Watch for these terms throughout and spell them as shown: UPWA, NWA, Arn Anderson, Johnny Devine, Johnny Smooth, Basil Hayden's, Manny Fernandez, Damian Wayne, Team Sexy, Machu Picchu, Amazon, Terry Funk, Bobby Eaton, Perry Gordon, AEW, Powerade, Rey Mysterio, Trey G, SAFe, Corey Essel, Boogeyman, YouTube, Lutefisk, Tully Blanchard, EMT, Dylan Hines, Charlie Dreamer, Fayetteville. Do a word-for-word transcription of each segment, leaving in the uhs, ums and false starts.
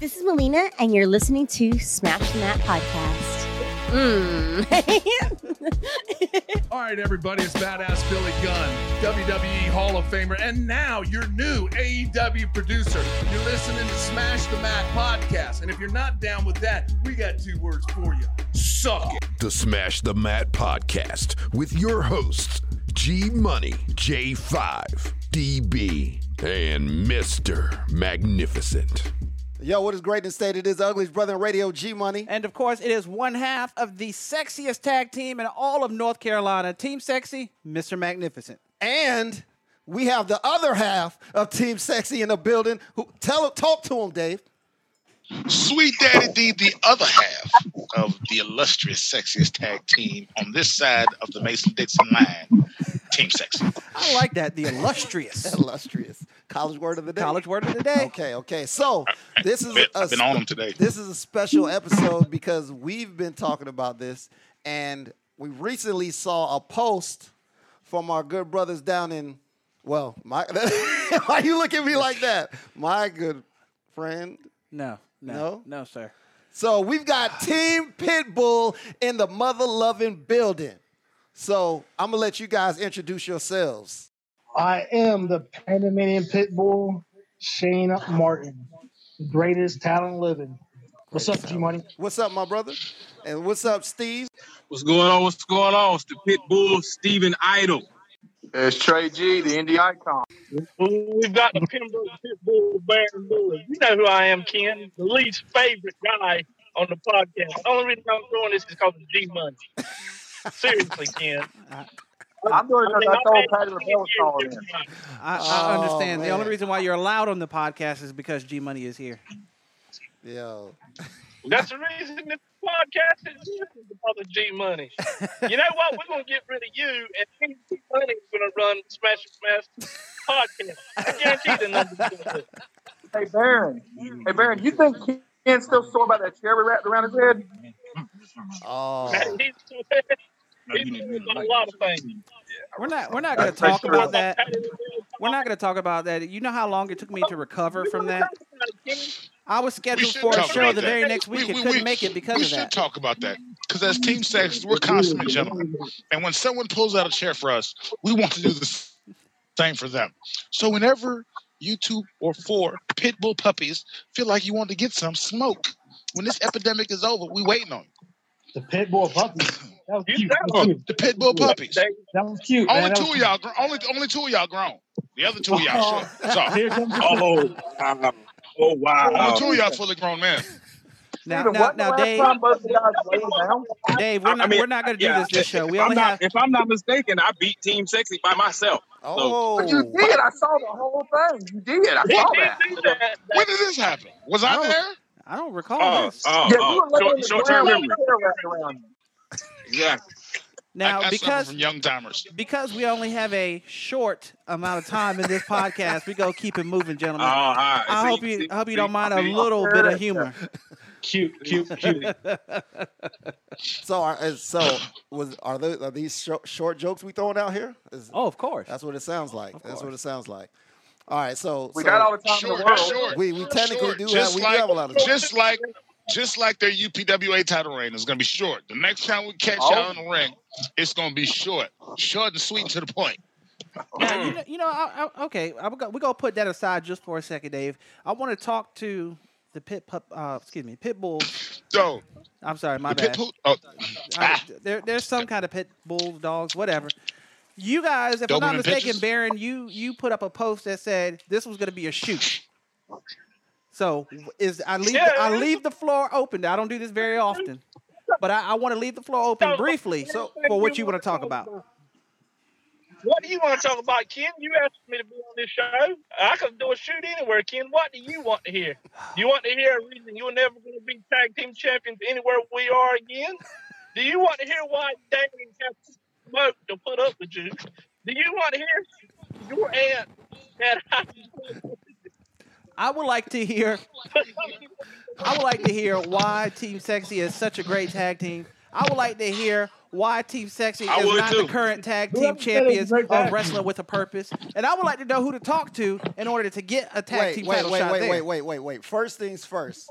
This is Melina, and you're listening to Smash the Mat Podcast. Mm. All right, everybody, it's Badass Billy Gunn, W W E Hall of Famer, and now your new A E W producer. You're listening to Smash the Mat Podcast, and if you're not down with that, we got two words for you. Suck it. The Smash the Mat Podcast with your hosts, G Money, J five, D B, and Mister Magnificent. Yo, what is great in state? It is Ugliest Brother in Radio, G Money. And of course, it is one half of the sexiest tag team in all of North Carolina. Team Sexy, Mister Magnificent. And we have the other half of Team Sexy in the building. Who tell talk to him, Dave. Sweet Daddy D, the other half of the illustrious, sexiest tag team on this side of the Mason-Dixon line, Team Sexy. I like that, the illustrious. illustrious. College word of the day. College word of the day. Okay, okay. So this is I've a, been on them today. This is a special episode because we've been talking about this, and we recently saw a post from our good brothers down in, well, my. Why you look at me like that? My good friend. No. No, no, no, sir. So we've got Team Pitbull in the mother-loving building. So I'm going to let you guys introduce yourselves. I am the Panamanian Pitbull, Shane Martin, greatest talent living. What's up, G-Money? What's up, my brother? And what's up, Steve? What's going on? What's going on? It's the Pitbull, Steven Idol. It's Trey G, the indie icon. We've got the Pembroke Pitbull, Baron Lewis. You know who I am, Ken. The least favorite guy on the podcast. The only reason I'm doing this is because of G Money. Seriously, Ken. I, I'm doing because I told Patty LaBelle was calling in. I, I oh, understand. Man. The only reason why you're allowed on the podcast is because G Money is here. Yo. That's the reason this podcast is because of G Money. You know what? We're gonna get rid of you, and G Money's gonna run Smash Smash podcast. I guarantee the numbers gonna do. Hey Baron, hey Baron, you think Ken's still sore about that cherry wrapped around his head? Oh, he's, he's a lot of things. We're not. We're not gonna talk about that. We're not gonna talk about that. You know how long it took me to recover from that. I was scheduled for a show the very next week we, we, and couldn't we, make it because of that. We should talk about that because as Team Sex, we're consummate gentlemen. And when someone pulls out a chair for us, we want to do the same for them. So whenever you two or four pit bull puppies feel like you want to get some smoke, when this epidemic is over, we waiting on you. The pit bull puppies. That was cute. That was cute. The pit bull puppies. That was cute. Only man. two of y'all. Gr- only only two of y'all grown. The other two of y'all. Sure. So here comes oh. Um, Oh, wow. Oh, two of y'all fully grown men. Now, now, now Dave, Dave, we're not, I mean, we're not going to do yeah, this this show. We only not, have... If I'm not mistaken, I beat Team Sexy by myself. Oh. So. But you did. I saw the whole thing. You did. I saw that. When did this happen? Was I, I there? I don't recall oh, this. Oh, yeah, oh, oh. Short, short-term memory. Exactly. Now, because, from young timers. because we only have a short amount of time in this podcast, we go keep it moving, gentlemen. Oh, right. I see, hope you, see, hope you see, don't mind see. a little bit of humor. Cute, cute, cute. So, are, so was are, there, are these sh- short jokes we throwing out here? Is, oh, of course. That's what it sounds like. That's what it sounds like. All right, so we so, got all the time. Short, in the world. Short, we we technically short. do have, we like, do have a lot of jokes. Just like. Just like their U P W A title reign is going to be short. The next time we catch oh. y'all in the ring, it's going to be short. Short and sweet and to the point. Now, you know, you know I, I, okay, I, we're going to put that aside just for a second, Dave. I want to talk to the pit pup, uh, excuse me, pit bull. So, I'm sorry, my bad. Pit bull, oh. I, there, there's some kind of pit bull dogs, whatever. You guys, if Doberman I'm not mistaken, pitches. Baron, you, you put up a post that said this was going to be a shoot. So is I leave the, I leave the floor open. I don't do this very often, but I, I want to leave the floor open briefly so, for what you want to talk about. What do you want to talk about, Ken? You asked me to be on this show. I could do a shoot anywhere, Ken. What do you want to hear? Do you want to hear a reason you're never going to be tag team champions anywhere we are again? Do you want to hear why David has to smoke to put up with you? Do you want to hear your aunt that I I would like to hear. I would like to hear why Team Sexy is such a great tag team. I would like to hear why Team Sexy I is not too. the current tag team champions of Wrestling with a Purpose. And I would like to know who to talk to in order to get a tag wait, team wait, title wait, shot Wait, wait, wait, wait, wait, wait. First things first.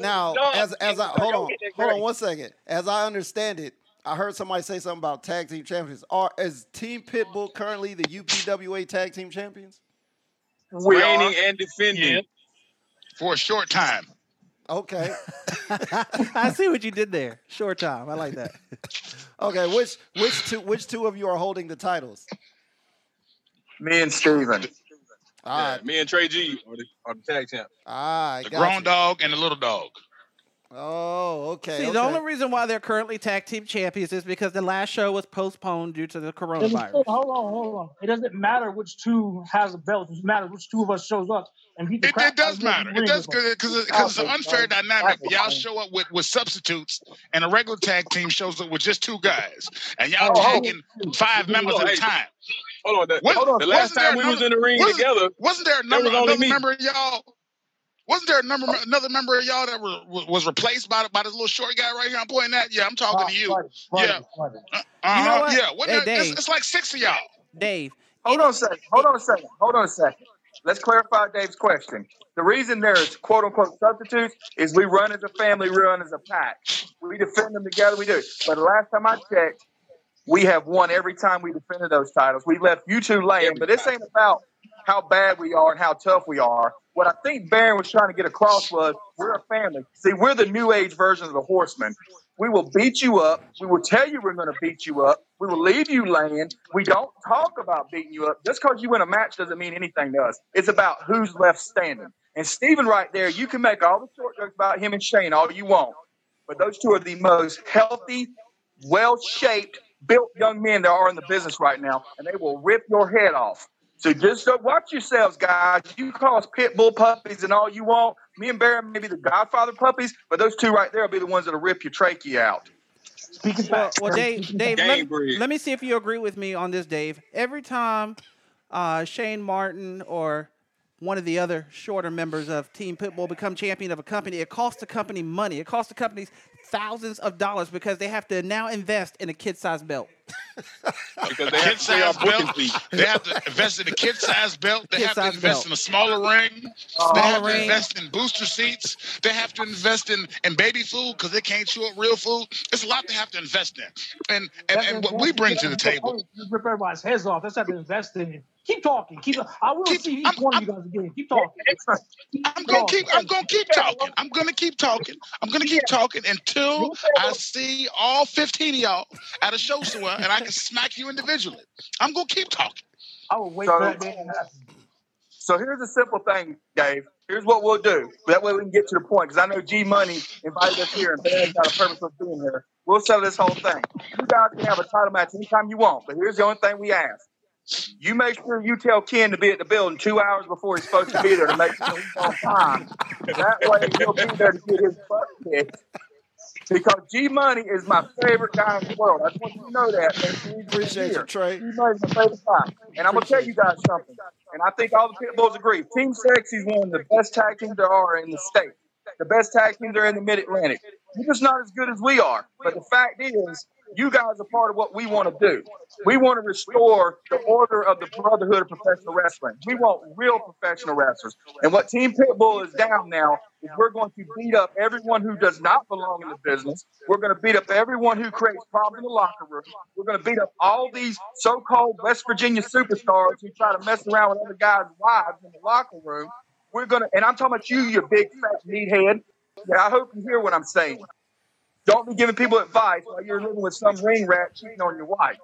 Now, as as I hold on, hold on one second. As I understand it, I heard somebody say something about tag team champions. Are is Team Pitbull currently the U P W A tag team champions? We Reigning are. and defending yeah. for a short time. Okay. I see what you did there. Short time. I like that. Okay, which which two which two of you are holding the titles? Me and Steven. All yeah, right. Me and Trey G are the, are the tag champ. All right, the grown you. dog and the little dog. Oh, okay. See, okay. the only reason why they're currently tag team champions is because the last show was postponed due to the coronavirus. Hold on, hold on. It doesn't matter which two has a belt. It matters which two of us shows up. And it, it does matter. It does, because it's an unfair dynamic. Y'all show up with, with substitutes, and a regular tag team shows up with just two guys, and y'all oh, tagging oh, five oh, members oh, at a time. Hold on. The, what, hold on. the last time another, we was in the ring wasn't, together, wasn't there a number, there another me. member of y'all? Wasn't there a number, another member of y'all that were, was replaced by by this little short guy right here? I'm pointing at. Yeah, I'm talking oh, to you. Buddy, buddy, yeah, buddy. Uh, uh-huh. you know what? yeah. What hey, the, it's, it's like six of y'all. Dave, hold on a second. Hold on a second. Hold on a second. Let's clarify Dave's question. The reason there is quote unquote substitutes is we run as a family, we run as a pack. We defend them together. We do. But the last time I checked, we have won every time we defended those titles. We left you two laying, but this ain't about how bad we are and how tough we are. What I think Baron was trying to get across was we're a family. See, we're the new age version of the Horsemen. We will beat you up. We will tell you we're going to beat you up. We will leave you laying. We don't talk about beating you up. Just because you win a match doesn't mean anything to us. It's about who's left standing. And Steven right there, you can make all the short jokes about him and Shane all you want. But those two are the most healthy, well-shaped, built young men there are in the business right now. And they will rip your head off. So just uh, watch yourselves, guys. You call us pit bull puppies and all you want. Me and Baron may be the Godfather puppies, but those two right there will be the ones that will rip your trachea out. Well, well Dave, Dave let, let me see if you agree with me on this, Dave. Every time uh, Shane Martin or one of the other shorter members of Team Pitbull become champion of a company, it costs the company money. It costs the companies thousands of dollars because they have to now invest in a kid-sized belt. Because they have kid size belt. They have to invest in a kid size belt. They kid have to invest belt. in a smaller ring. Smaller they have ring. to invest in booster seats. They have to invest in, in baby food because they can't chew up real food. It's a lot they have to invest in. And and, and what we bring to the table. Rip everybody's heads off. That's not to invest in. Keep talking. Keep. I will keep, see each I'm, one I'm, of you guys again. Keep talking. Keep I'm gonna talking. keep. I'm gonna keep talking. I'm gonna keep talking. I'm gonna keep talking until I see all fifteen of y'all at a show somewhere. And I can smack you individually. I'm going to keep talking. I will wait so, for that day. So here's a simple thing, Dave. Here's what we'll do. That way we can get to the point. Because I know G Money invited us here and Ben's got a purpose of being here. We'll settle this whole thing. You guys can have a title match anytime you want. But here's the only thing we ask. You make sure you tell Ken to be at the building two hours before he's supposed to be there to make sure he's on time. That way he'll be there to get his butt kicked. Because G Money is my favorite guy in the world. I just want you to know that. And appreciate you, Trey. G Money is my favorite guy. And I'm going to tell you guys something. And I think all the pit bulls agree. Team Sexy is one of the best tag teams there are in the state. The best tag teams are in the Mid-Atlantic. You're just not as good as we are. But the fact is, you guys are part of what we want to do. We want to restore the order of the brotherhood of professional wrestling. We want real professional wrestlers. And what Team Pitbull is down now is we're going to beat up everyone who does not belong in the business. We're going to beat up everyone who creates problems in the locker room. We're going to beat up all these so-called West Virginia superstars who try to mess around with other guys' wives in the locker room. We're going to, and I'm talking about you, you big fat meathead. Yeah, I hope you hear what I'm saying. Don't be giving people advice while you're living with some ring rat cheating on your wife.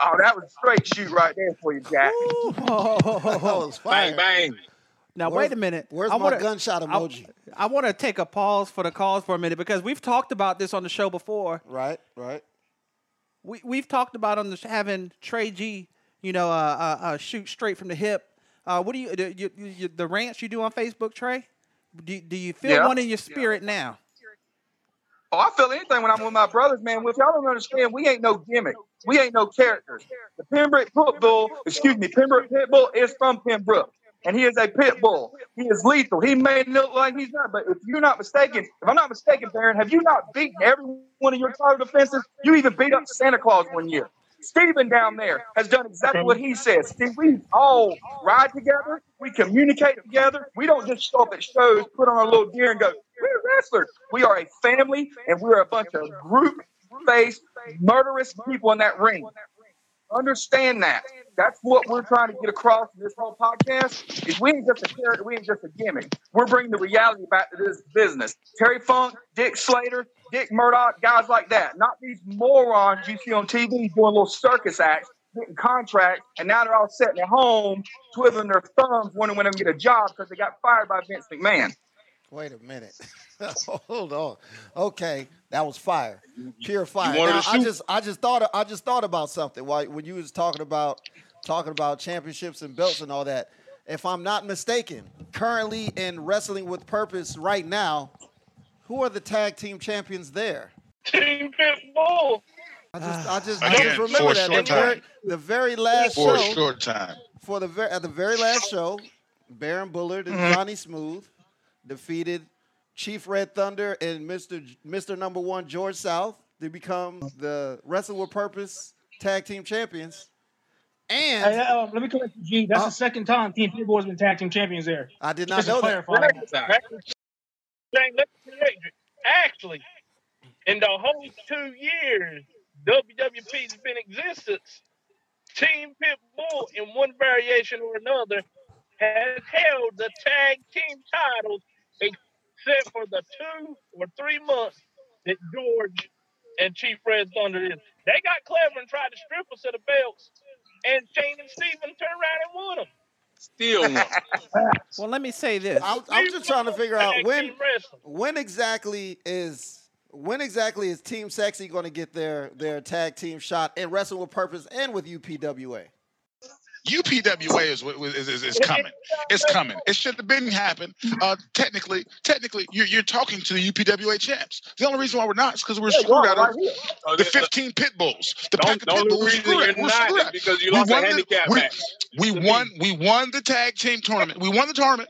Oh, that was a straight shoot right there for you, Jack. Ooh, oh, oh, oh, oh. Bang, bang. Now, where's, wait a minute. Where's I my wanna, gunshot emoji? I, I want to take a pause for the cause for a minute because we've talked about this on the show before. Right, right. We, we've talked about on the, having Trey G, you know, uh, uh, uh, shoot straight from the hip. Uh, what do you the, you, you, the rants you do on Facebook, Trey? Do, do you feel yeah. one in your spirit yeah. now? Oh, I feel anything when I'm with my brothers, man. Well, if y'all don't understand, we ain't no gimmick. We ain't no characters. The Pembroke Pitbull, excuse me, Pembroke Pitbull is from Pembroke. and he is a pit bull. He is lethal. He may look like he's not, but if you're not mistaken, if I'm not mistaken, Baron, have you not beaten every one of your title defenses? You even beat up Santa Claus one year. Steven down there has done exactly what he says. See, we all ride together. We communicate together. We don't just show up at shows, put on a little gear and go, we're wrestlers. We are a family, and we're a bunch of group-faced, murderous people in that ring. Understand that. That's what we're trying to get across in this whole podcast. Is we ain't just a character. We ain't just a gimmick. We're bringing the reality back to this business. Terry Funk, Dick Slater, Dick Murdoch, guys like that. Not these morons you see on T V doing little circus acts, getting contracts, and now they're all sitting at home twiddling their thumbs, wondering when they can get a job because they got fired by Vince McMahon. Wait a minute. Hold on. Okay, that was fire, pure fire. Now, I just, I just thought, I just thought about something while when you was talking about, talking about championships and belts and all that. If I'm not mistaken, currently in Wrestling with Purpose right now, who are the tag team champions there? Team Pitbull. I just, I just, Again, I just remember that very, the very last for show. For a short time. For the very at the very last show, Baron Bullard and mm-hmm. Johnny Smooth defeated Chief Red Thunder and Mister Mister Number One George South to become the Wrestling with Purpose Tag Team Champions. And hey, uh, let me correct you, G. That's uh, the second time Team Pitbull has been Tag Team Champions there. I did not Just know that. that. Actually, in the whole two years W W P's been in existence, Team Pitbull, in one variation or another, has held the tag team titles except for the two or three months that George and Chief Red Thunder did. They got clever and tried to strip us of the belts, and Shane and Steven turned around and won them. Still won. Well, let me say this. I'm, I'm just trying to figure out when when exactly is when exactly is Team Sexy going to get their, their tag team shot in Wrestling with Purpose and with U P W A? U P W A is, is is is coming. It's coming. It should have been happened. Uh, technically, technically, you're you're talking to the U P W A champs. The only reason why we're not is because we're yeah, screwed out of right the fifteen pit bulls. The don't, pack of pit bulls. We're not screwed because you lost we won a handicap the, match. We, we won. Me. We won the tag team tournament. We won the tournament.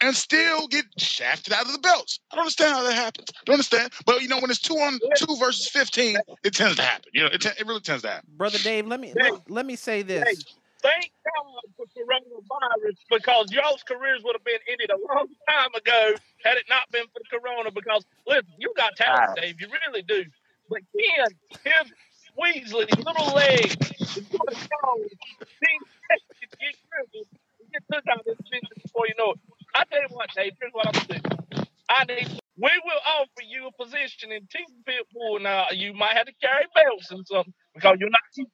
And still get shafted out of the belts. I don't understand how that happens. I don't understand. But, you know, when it's two on two versus fifteen, it tends to happen. You know, it, t- it really tends to happen. Brother Dave, let me Dave, let, let me say this. Dave, thank God for coronavirus, because y'all's careers would have been ended a long time ago had it not been for the corona. Because, listen, you got talent, Dave. You really do. But Ken, his Weasley, little legs, is going to cause things to get crippled and get took out of this business before you know it. I tell you what, Dave, here's what I'm saying. I need we will offer you a position in Team Pitbull. Now you might have to carry belts and something because you're not Team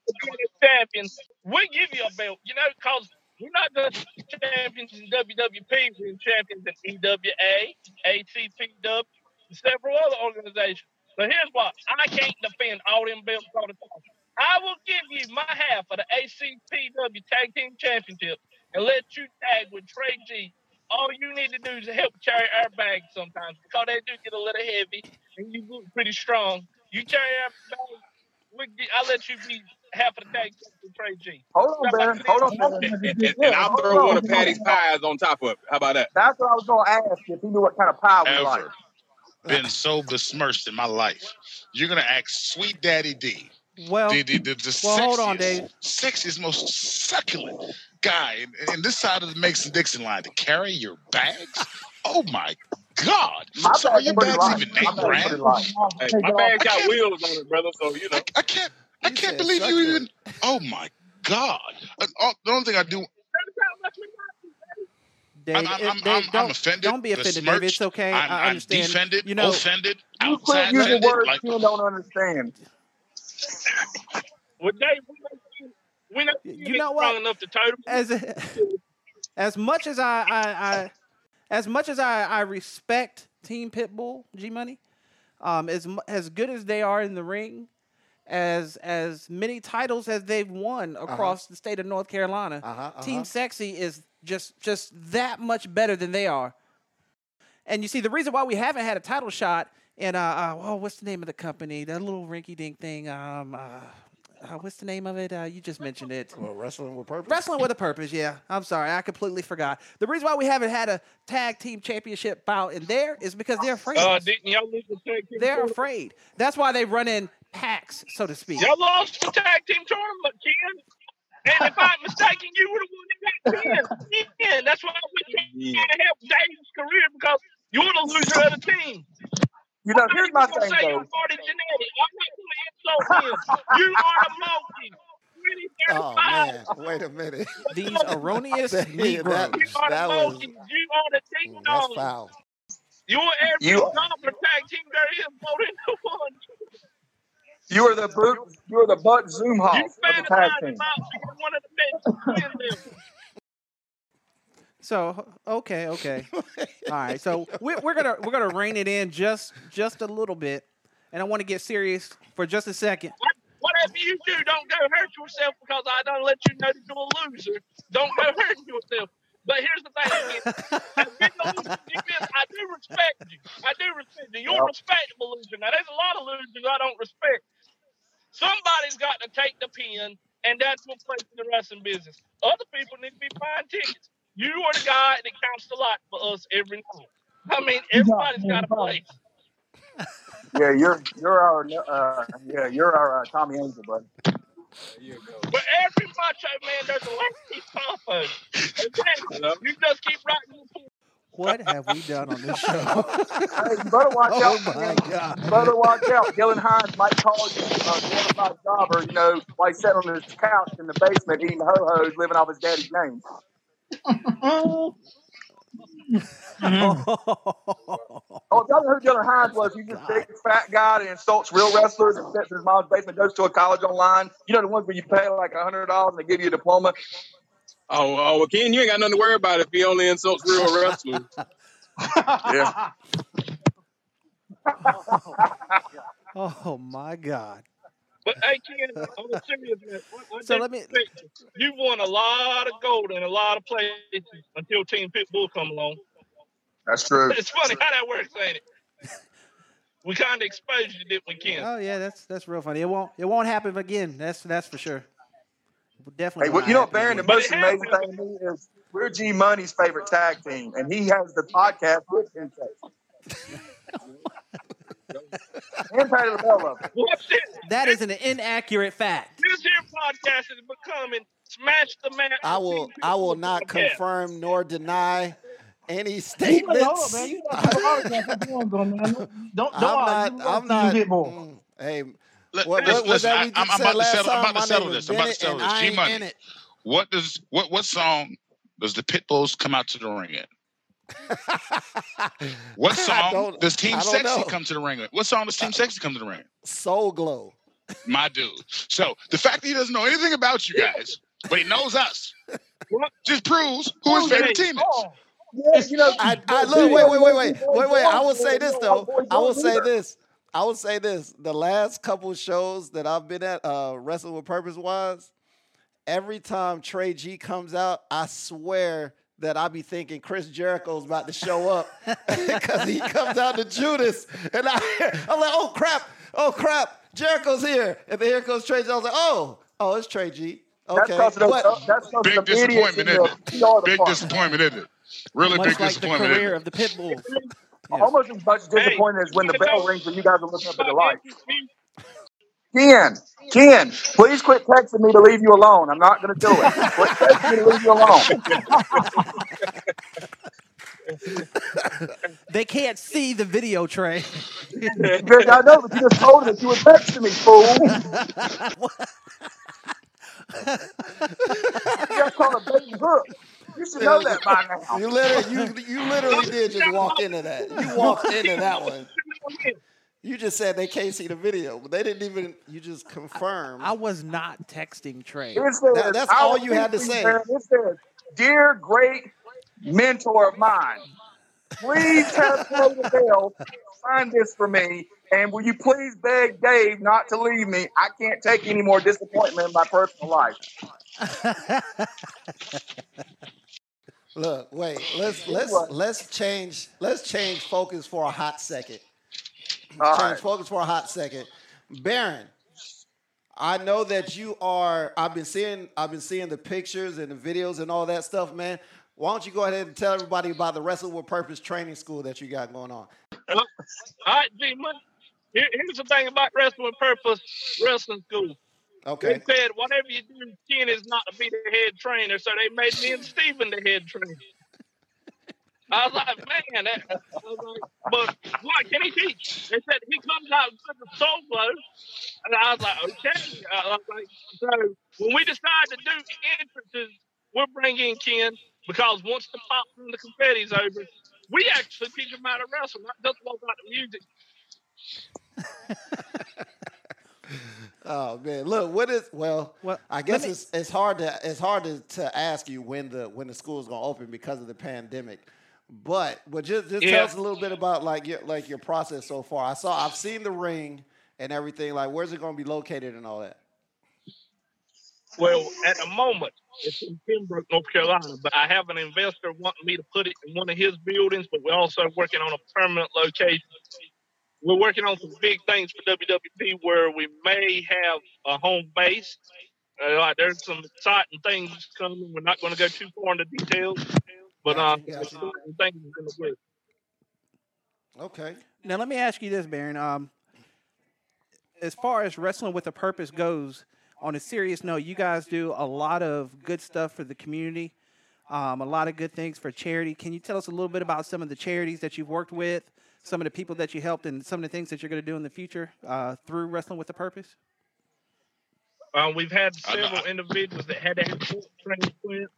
champions. We'll give you a belt, you know, because we're not just champions in W W P, we're champions in E W A, A C P W, and several other organizations. So here's why. I can't defend all them belts all the time. I will give you my half of the A C P W Tag Team Championship and let you tag with Trey G. All you need to do is help carry our bags sometimes, because they do get a little heavy and you look pretty strong. You carry our bags, I'll let you be half of the tank to Trey G. Hold on, Baron. Hold on. And, and, and, and I'll throw one of Patty's pies on top of it. How about that? That's what I was going to ask you, if you knew what kind of pie we like. Ever been so besmirched in my life. You're going to act Sweet Daddy D. Well, the, the, the, the well sexiest, hold on, Dave. Sexiest, most succulent guy in, in this side of the Mason-Dixon line to carry your bags? Oh, my God. My so are your bags lying. Even named brand? Hey, my bag got wheels on it, brother, so, you know. I, I can't I you can't believe succulent. You even... Oh, my God. I, I, the only thing I do... Dave, I'm, I'm, Dave, I'm, I'm, don't, I'm offended. Don't be offended, David. It's okay. I'm, I understand. I'm defended, you know, offended, you outside You quit using words like, you don't understand. Well, Dave, we not, we not you know what? Enough to as as much as I, I, I as much as I, I respect Team Pitbull, G Money, um, as as good as they are in the ring, as as many titles as they've won across uh-huh. the state of North Carolina, uh-huh, uh-huh. Team Sexy is just just that much better than they are. And you see, the reason why we haven't had a title shot. And, uh, uh, oh, what's the name of the company? That little rinky-dink thing. Um, uh, uh, what's the name of it? Uh, you just mentioned it. Well, Wrestling with Purpose. Wrestling with a Purpose, yeah. I'm sorry. I completely forgot. The reason why we haven't had a tag team championship bout in there is because they're afraid. Uh, didn't y'all lose the tag team They're tournament? afraid. That's why they run in packs, so to speak. Y'all lost the tag team tournament, Ken. And if I'm mistaken, you would have won it back then. Yeah, that's why we can't help David's career, because you want to lose your other team. You know, here's my thing, say though. You're I'm not going to insult him. You are the monkey. Oh, man. Wait a minute. These erroneous Negroes. That, you are that the was, you are the team dog. That's foul. You are every you, tag team there is more than the one. You are the boot. You are the butt zoom hop. You spent the tag team. One of the so okay, okay, all right. So we're, we're gonna we're gonna rein it in just just a little bit, and I want to get serious for just a second. Whatever you do, don't go hurt yourself, because I don't let you know that you're a loser. Don't go hurting yourself. But here's the thing, I do respect you. I do respect you. You're a respectable loser. Now, there's a lot of losers I don't respect. Somebody's got to take the pin, and that's what's placed in the wrestling business. Other people need to be buying tickets. You are the guy that counts a lot for us every night. I mean, everybody's got a place. Yeah, you're you're our uh, yeah you're our uh, Tommy Angel, buddy. There you go. But every macho man, there's a lot of people. You just keep rocking. What have we done on this show? Hey, you better watch oh out. My God. You better watch out. Dylan Hines might call you uh, about a job, or you know, while he's sitting on his couch in the basement eating ho-hos, living off his daddy's name. mm-hmm. Oh, tell me who Dylan Hines was. He's this big fat guy that insults real wrestlers and sits in his mom's basement, goes to a college online. You know, the ones where you pay like one hundred dollars and they give you a diploma. Oh, oh well, Ken, you ain't got nothing to worry about if he only insults real wrestlers. Yeah. Oh, oh, my God. But, hey, Ken, I'm serious, man. What, what so let me... You won a lot of gold in a lot of places until Team Pitbull come along. That's true. It's funny how that works, ain't it? We kind of exposed it if we can. Oh yeah, that's that's real funny. It won't it won't happen again. That's that's for sure. Definitely. Hey, well, you know, Baron, the most amazing thing to me is we're G Money's favorite tag team, and he has the podcast with him. And Patty LaBelle of it. That is an inaccurate fact. This here podcast is becoming Smash the Mat. I will I will not confirm nor deny any statements. Hold on, man. You got Don't I'm not. I'm not. Mm, hey, L- what, listen, what, listen, I, I'm, I'm about to settle. I'm about to settle this. I'm about to settle this. G Money. What does what what song does the Pitbulls come out to the ring in? What song does Team Sexy know. come to the ring in? What song does Team Sexy come to the ring in? Soul Glow. My dude. So the fact that he doesn't know anything about you guys, but he knows us, just proves who his favorite team is. Yeah, you know, I, I look. Wait, wait, wait, wait, wait, wait. I will say this though. I will say this. I will say this. The last couple shows that I've been at, uh, Wrestling with Purpose wise, every time Trey G comes out, I swear that I be thinking Chris Jericho's about to show up, because he comes out to Judas, and I, I'm like, oh crap, oh crap, Jericho's here, and then here comes Trey G. I was like, oh, oh, it's Trey G. Okay, that's big disappointment, isn't it? Big disappointment, isn't it? Really much big like disappointment. The career of the Pitbull. Yeah. Almost as much disappointing hey, as when the bell know. rings and you guys are looking up at the light. Ken, Ken, please quit texting me to leave you alone. I'm not going to do it. Quit texting me to leave you alone. They can't see the video, Trey. I know, but you just told them that you were texting me, fool. You got called a bait and hook. You should know that by now. You literally, you, you literally did just walk into that. You walked into that one. You just said they can't see the video, but they didn't even. You just confirmed. I, I was not texting Trey. Says, that, that's all you had to say. It says, "Dear great mentor of mine, please tap the bell. Sign this for me, and will you please beg Dave not to leave me? I can't take any more disappointment in my personal life." Look, wait. Let's let's let's change let's change focus for a hot second. All change right. focus for a hot second. Baron, I know that you are. I've been seeing. I've been seeing the pictures and the videos and all that stuff, man. Why don't you go ahead and tell everybody about the Wrestling with Purpose training school that you got going on? All right, G Money. Here, here's the thing about Wrestling with Purpose Wrestling School. Okay. They said whatever you do, Ken is not to be the head trainer, so they made me and Steven the head trainer. I was like, man, that, I was like, but what can he teach? They said he comes out with a soul blow, and I was like, okay. I was like, so when we decide to do entrances, we're bringing Ken because once the pop and the confetti's over, we actually teach him how to wrestle, not just about the music. Oh man, look, what is well, well I guess me, it's it's hard to it's hard to, to ask you when the when the school's gonna open because of the pandemic. But but just, just yeah. tell us a little bit about like your like your process so far. I saw I've seen the ring and everything, like where's it gonna be located and all that? Well, at the moment it's in Pembroke, North Carolina, but I have an investor wanting me to put it in one of his buildings, but we're also working on a permanent location. We're working on some big things for W W P where we may have a home base. Uh, like there's some exciting things coming. We're not going to go too far into details, but um, yeah. things are going to work. Okay. Now let me ask you this, Baron. Um, as far as Wrestling with a Purpose goes, on a serious note, you guys do a lot of good stuff for the community, um, a lot of good things for charity. Can you tell us a little bit about some of the charities that you've worked with? Some of the people that you helped and some of the things that you're going to do in the future uh, through Wrestling with a Purpose? Uh, we've had several individuals that had to have foot transplants.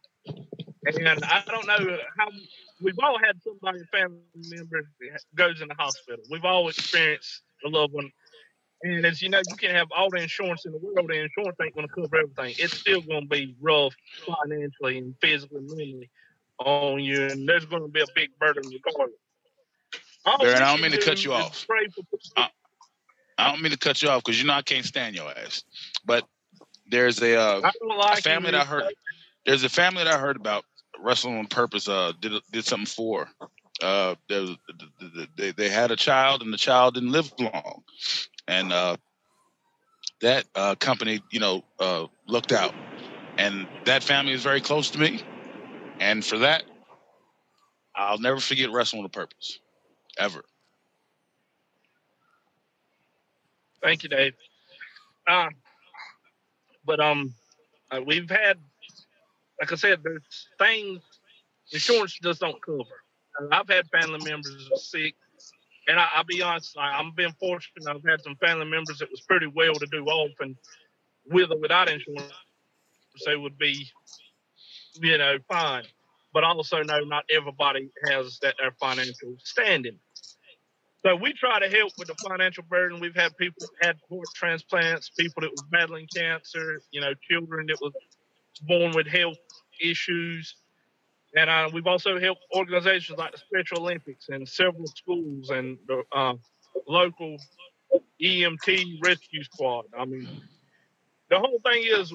And I don't know how we've all had somebody, a family member, that goes in the hospital. We've all experienced a loved one. And as you know, you can have all the insurance in the world. The insurance ain't going to cover everything. It's still going to be rough financially and physically and mentally on you. And there's going to be a big burden regardless. All Baron, I don't mean to cut you off. I, I don't mean to cut you off because you know I can't stand your ass. But there's a, uh, like a family that I heard. There's a family that I heard about Wrestling on Purpose. Uh, did did something for. Uh, there was, they they had a child and the child didn't live long, and uh, that uh, company you know uh, looked out, and that family is very close to me, and for that, I'll never forget Wrestling on Purpose. Ever. Thank you, Dave. Uh, but um, uh, we've had, like I said, there's things insurance just don't cover. I've had family members that are sick, and I, I'll be honest, I, I'm being fortunate. I've had some family members that was pretty well to do off, and with or without insurance, they would be, you know, fine. But also know not everybody has that their financial standing. So we try to help with the financial burden. We've had people that had heart transplants, people that were battling cancer, you know, children that were born with health issues. And uh, we've also helped organizations like the Special Olympics and several schools and the uh, local E M T rescue squad. I mean, the whole thing is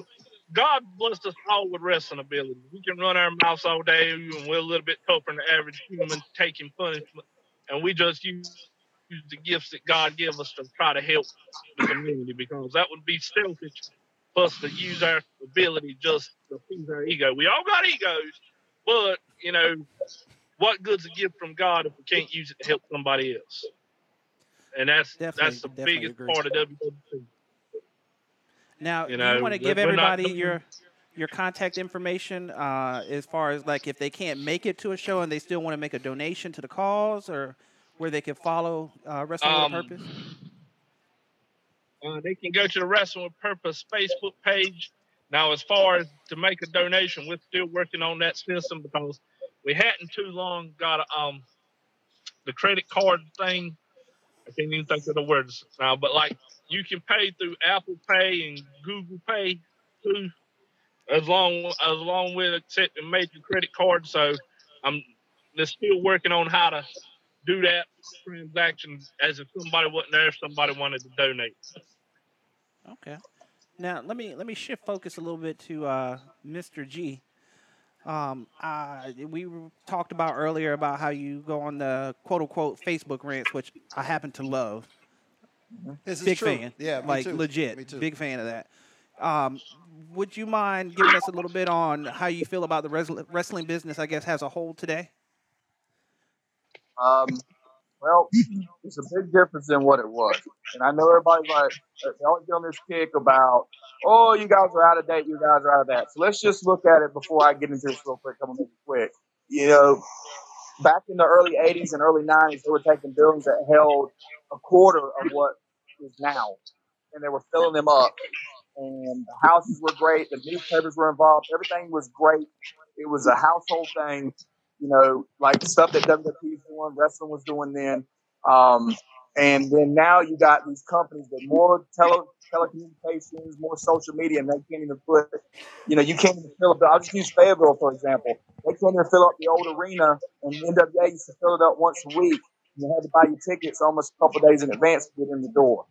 God blessed us all with wrestling ability. We can run our mouths all day, and we're a little bit tougher than the average human taking punishment. And we just use, use the gifts that God gave us to try to help the community, because that would be selfish for us to use our ability just to please our ego. We all got egos, but, you know, what good's a gift from God if we can't use it to help somebody else? And that's, that's the biggest part of W W E. Now, you, know, you want to give everybody not, your your contact information uh, as far as, like, if they can't make it to a show and they still want to make a donation to the cause or where they can follow uh, Wrestling um, with Purpose? Uh, they can go to the Wrestling with Purpose Facebook page. Now, as far as to make a donation, we're still working on that system because we hadn't too long got um the credit card thing. I can't even think of the words now, but, like, you can pay through Apple Pay and Google Pay too, as long as long with accepting major credit cards. So I'm they're still working on how to do that transaction as if somebody wasn't there, if somebody wanted to donate. Okay. Now let me let me shift focus a little bit to uh, Mister G. Um, uh, we talked about earlier about how you go on the quote unquote Facebook rants, which I happen to love. This is big true. fan. Yeah, me like too. legit. Me too. Big fan of that. Um, would you mind giving us a little bit on how you feel about the res wrestling business, I guess, as a whole today? Um, well, it's a big difference in what it was. And I know everybody's like, they always get on this kick about, oh, you guys are out of date, you guys are out of that. So let's just look at it before I get into this real quick. I'm going to make it quick. You know, back in the early eighties and early nineties, they were taking buildings that held a quarter of what is now, and they were filling them up. And the houses were great. The newspapers were involved. Everything was great. It was a household thing, you know, like stuff that W W E was doing, wrestling was doing then. Um, and then now you got these companies that more tele telecommunications, more social media, and they can't even put, you know, you can't even fill up. The, I'll just use Fayetteville, for example. They can't even fill up the old arena, and N W A used to fill it up once a week. You had to buy your tickets almost a couple of days in advance to get in the door.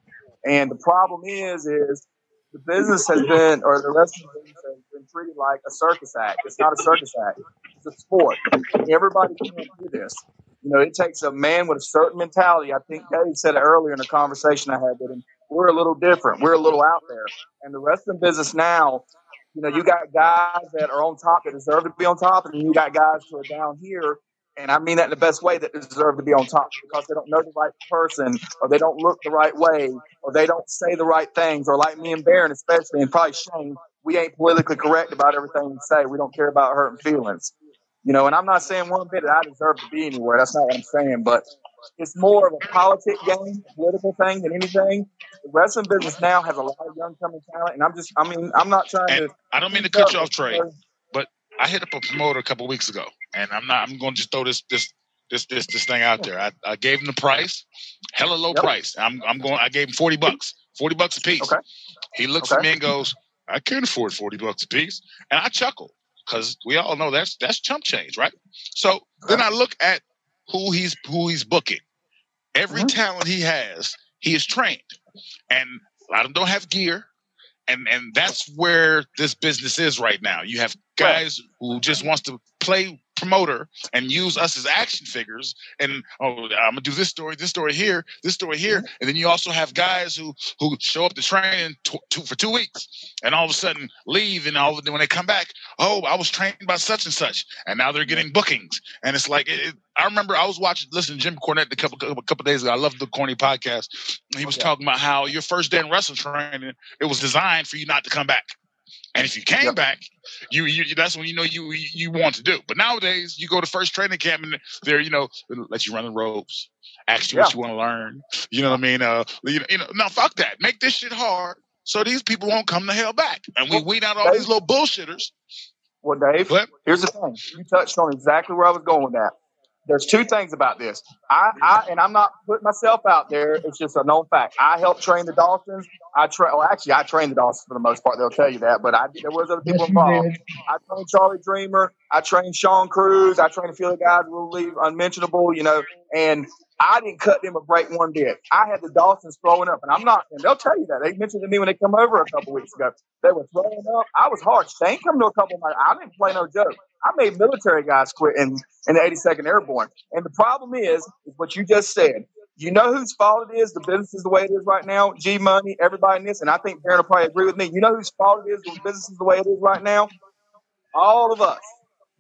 And the problem is, is, the business has been, or the wrestling business has been treated like a circus act. It's not a circus act. It's a sport. Everybody can't do this. You know, it takes a man with a certain mentality. I think Dave said it earlier in a conversation I had with him. We're a little different. We're a little out there. And the wrestling business now, you know, you got guys that are on top that deserve to be on top, and you got guys who are down here. And I mean that in the best way, that they deserve to be on top because they don't know the right person, or they don't look the right way, or they don't say the right things, or like me and Baron especially, and probably Shane, we ain't politically correct about everything we say. We don't care about hurting feelings. You know, and I'm not saying one bit that I deserve to be anywhere. That's not what I'm saying. But it's more of a politic game, a political thing than anything. The wrestling business now has a lot of young coming talent. And I'm just, I mean, I'm not trying and to. I don't mean to cut you off, Trey. I hit up a promoter a couple of weeks ago, and I'm not. I'm going to just throw this this this this this thing out there. I, I gave him the price, hella low yep. price. I'm I'm going. I gave him forty bucks, forty bucks a piece. Okay. He looks okay. at me and goes, "I can't afford forty bucks a piece," and I chuckle because we all know that's that's chump change, right? So then I look at who he's who he's booking. Every mm-hmm. talent he has, he is trained, and a lot of them don't have gear. And and that's where this business is right now. You have guys right. who just wants to play promoter and use us as action figures. And, oh, I'm going to do this story, this story here, this story here. And then you also have guys who, who show up to train to, to, for two weeks and all of a sudden leave. And all of, when they come back, oh, I was trained by such and such. And now they're getting bookings. And it's like it, it, I remember I was watching, listening to Jim Cornette a couple, a couple days ago. I love the Corny podcast. He was okay. talking about how your first day in wrestling training, it was designed for you not to come back. And if you came yep. back, you, you that's when you know you, you you want to do. But nowadays, you go to first training camp and they're, you know, let you run the ropes, ask you yeah. what you want to learn. You know what I mean? Uh, you know, you know, no, fuck that. Make this shit hard so these people won't come the hell back. And we weed out all Dave, these little bullshitters. Well, Dave, but, here's the thing. You touched on exactly where I was going with that. There's two things about this. I, I and I'm not putting myself out there. It's just a known fact. I helped train the Dolphins. I tra well, actually, I trained the Dolphins for the most part. They'll tell you that. But I, there was other people involved. I trained Charlie Dreamer. I trained Sean Cruz. I trained a few of the guys who will leave unmentionable, you know. And I didn't cut them a break one bit. I had the Dolphins throwing up, and I'm not. And they'll tell you that. They mentioned to me when they come over a couple weeks ago. They were throwing up. I was harsh. They ain't come to a couple of my. I didn't play no joke. I made military guys quit in, in the eighty-second Airborne. And the problem is, is what you just said. You know whose fault it is? The business is the way it is right now. G-Money, everybody in this. And I think Baron will probably agree with me. You know whose fault it is? The business is the way it is right now? All of us.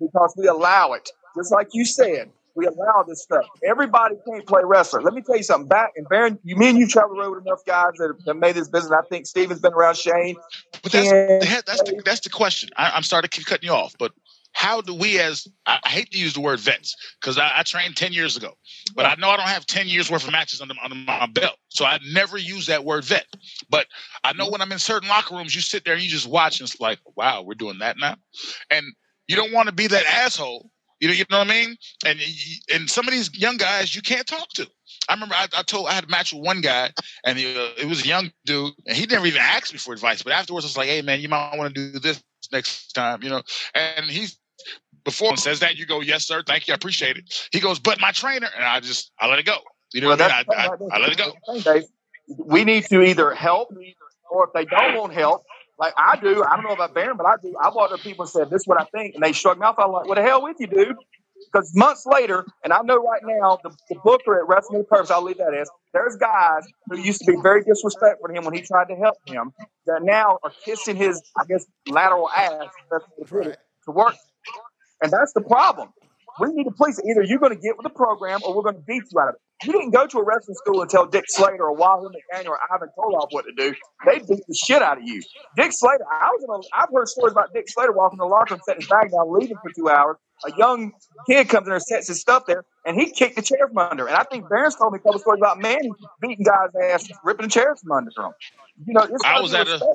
Because we allow it. Just like you said, we allow this stuff. Everybody can't play wrestler. Let me tell you something. Back and Baron, you mean you travel around with enough guys that, that made this business. I think Steven's been around Shane. But that's, Ken, that's, the, that's the question. I, I'm sorry to keep cutting you off, but how do we as – I hate to use the word vets because I, I trained ten years ago, but I know I don't have ten years worth of matches under, under my belt, so I never use that word vet. But I know when I'm in certain locker rooms, you sit there and you just watch and it's like, wow, we're doing that now? And you don't want to be that asshole. You know, you know what I mean? And and some of these young guys you can't talk to. I remember I, I told I had a match with one guy, and he, uh, it was a young dude, and he never even asked me for advice. But afterwards, I was like, hey, man, you might want to do this next time, you know. And he's before one says that, you go, yes, sir, thank you, I appreciate it. He goes, but my trainer, and I just I let it go. You know well, what I mean? I, I, I let it go. We need to either help, or if they don't want help. Like I do, I don't know about Baron, but I do. I walked up to people and said, "This is what I think," and they shrugged me off. I'm like, "What the hell with you, dude?" Because months later, and I know right now, the, the booker at Wrestling with Purpose, I'll leave that as, there's guys who used to be very disrespectful to him when he tried to help him that now are kissing his, I guess, lateral ass to work. And that's the problem. We need to police it. Either you're going to get with the program or we're going to beat you out of it. You didn't go to a wrestling school and tell Dick Slater or Wahoo McDaniel or Ivan Koloff what to do. They beat the shit out of you. Dick Slater, I was in a, I've heard stories about Dick Slater walking in the locker room, setting his bag down, leaving for two hours. A young kid comes in there, sets his stuff there, and he kicked the chair from under. And I think Barron's told me a couple stories about Manny beating guys' ass, ripping the chair from under them. You know, it's I was at a,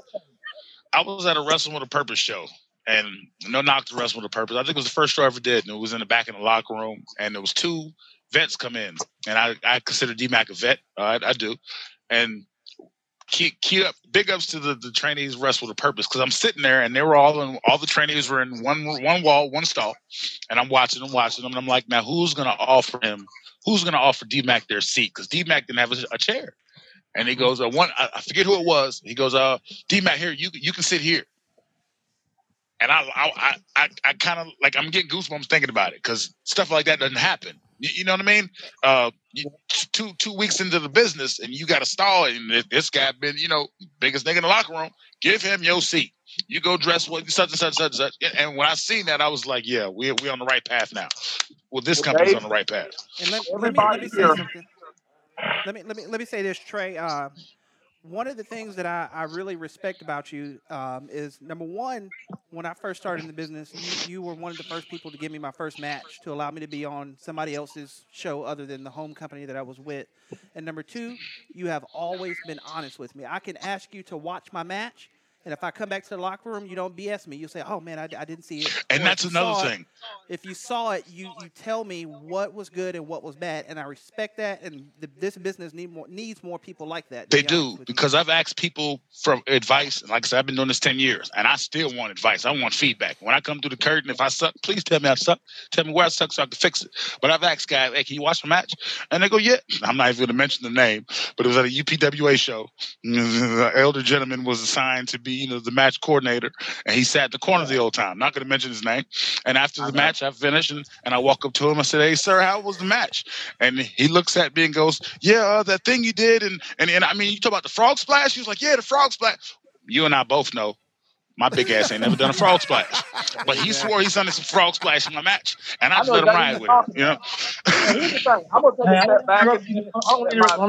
I was at a Wrestling with a Purpose show. And no knock to Wrestling with a Purpose. I think it was the first show I ever did. And it was in the back in the locker room. And there was two vets come in. And I, I consider D-Mac a vet. Uh, I, I do. And keep, keep up, big ups to the, the trainees Wrestling with a Purpose. Because I'm sitting there and they were all in, all the trainees were in one one wall, one stall. And I'm watching them, watching them. And I'm like, now who's going to offer him? Who's going to offer D-Mac their seat? Because D-Mac didn't have a, a chair. And he goes, uh, one, I forget who it was. He goes, uh, D-Mac, here, you you can sit here. And I, I, I, I kind of like I'm getting goosebumps thinking about it because stuff like that doesn't happen. You, you know what I mean? Uh, you, two two weeks into the business and you got to stall. And this guy been, you know, biggest nigga in the locker room. Give him your seat. You go dress what such and such and such. And when I seen that, I was like, yeah, we're we on the right path now. Well, this okay. company's on the right path. And let, Everybody let me, let me here. Let me let me let me say this, Trey. Uh, One of the things that I, I really respect about you um, is, number one, when I first started in the business, you, you were one of the first people to give me my first match, to allow me to be on somebody else's show other than the home company that I was with. And number two, you have always been honest with me. I can ask you to watch my match, and if I come back to the locker room, you don't B S me. You say, oh, man, I, I didn't see it. And or that's another thing. It, if you saw it, you, you tell me what was good and what was bad, and I respect that, and the, this business need more, needs more people like that. They do, because I've asked people for advice, and like I said, I've been doing this ten years, and I still want advice. I want feedback. When I come through the curtain, if I suck, please tell me I suck. Tell me where I suck so I can fix it. But I've asked guys, hey, can you watch the match? And they go, yeah. I'm not even going to mention the name, but it was at a U P W A show. The elder gentleman was assigned to be, you know, the match coordinator, and he sat in the corner the whole time. Not going to mention his name. And after the match, I finished, and, and I walk up to him. I said, hey, sir, how was the match? And he looks at me and goes, yeah, uh, that thing you did. And, and, and I mean, you talk about the frog splash? He was like, yeah, the frog splash. You and I both know my big ass ain't never done a frog splash. But he swore he's done some frog splash in my match, and I just I let him ride with it. You know? Yeah, I'm going to take a step back. I'm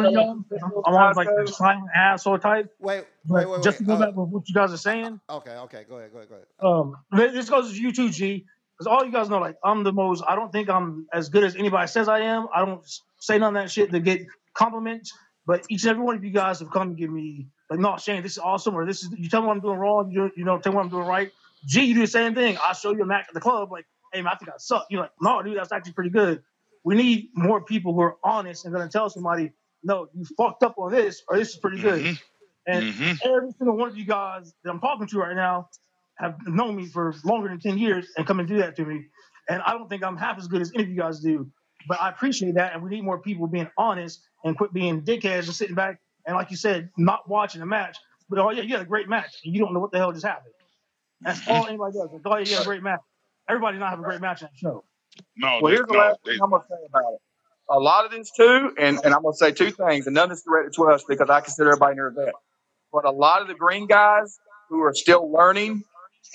on like the silent asshole type. Wait, wait, wait. Just to go back with what you guys are saying. Okay, okay. Go ahead, go ahead, go ahead. Um, this goes to you too, G, because all you guys know, like, I'm the most, I don't think I'm as good as anybody says I am. I don't say none of that shit to get compliments. But each and every one of you guys have come and give me, like, no, Shane, this is awesome. Or this is, you tell me what I'm doing wrong. You, you know, tell me what I'm doing right. G, you do the same thing. I'll show you a match at the club. Like, hey, man, I think I suck. You're like, no, dude, that's actually pretty good. We need more people who are honest and going to tell somebody, no, you fucked up on this, or this is pretty good. Mm-hmm. And mm-hmm. every single one of you guys that I'm talking to right now have known me for longer than ten years and come and do that to me. And I don't think I'm half as good as any of you guys do. But I appreciate that. And we need more people being honest and quit being dickheads and sitting back. And like you said, not watching a match, but oh yeah, you had a great match. You don't know what the hell just happened. That's all anybody does. Like, oh yeah, you had a great match. Everybody not have a great match on the show. No. Well, here's the last thing I'm gonna say about it. A lot of this too, and, and I'm gonna say two things, and none is directed to us because I consider everybody near that. But a lot of the green guys who are still learning,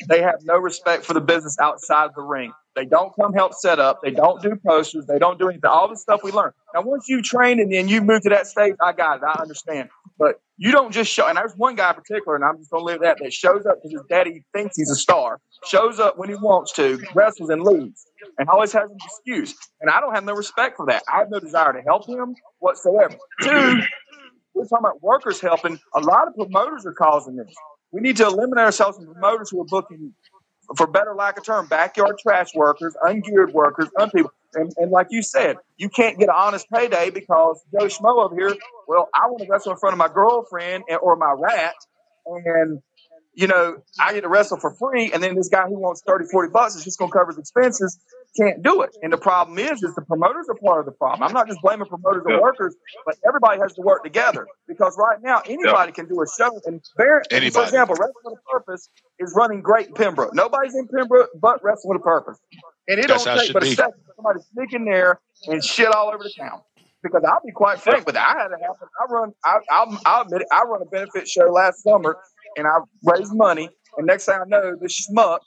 they have no respect for the business outside of the ring. They don't come help set up. They don't do posters. They don't do anything. All the stuff we learn. Now, once you train and then you move to that stage, I got it. I understand. But you don't just show. And there's one guy in particular, and I'm just going to leave that, that shows up because his daddy thinks he's a star, shows up when he wants to, wrestles and leaves, and always has an excuse. And I don't have no respect for that. I have no desire to help him whatsoever. Two, we're talking about workers helping. A lot of promoters are causing this. We need to eliminate ourselves from promoters who are booking, for better lack of term, backyard trash workers, ungeared workers, unpeople. And, and like you said, you can't get an honest payday because Joe Schmo over here, well, I want to wrestle in front of my girlfriend and, or my rat, and you know, I get to wrestle for free, and then this guy who wants thirty, forty bucks is just going to cover his expenses, can't do it. And the problem is, is the promoters are part of the problem. I'm not just blaming promoters and yeah. workers, but everybody has to work together, because right now anybody yeah. can do a show. And Baron, for example, Wrestling with Purpose is running great in Pembroke. Nobody's in Pembroke but Wrestling with Purpose. And it That's don't take it but be. a second for somebody to sneak in there and shit all over the town. Because I'll be quite frank with it, I had it happen. I run, I, I'll, I'll admit it, I run a benefit show last summer, and I raised money. And next thing I know, this schmuck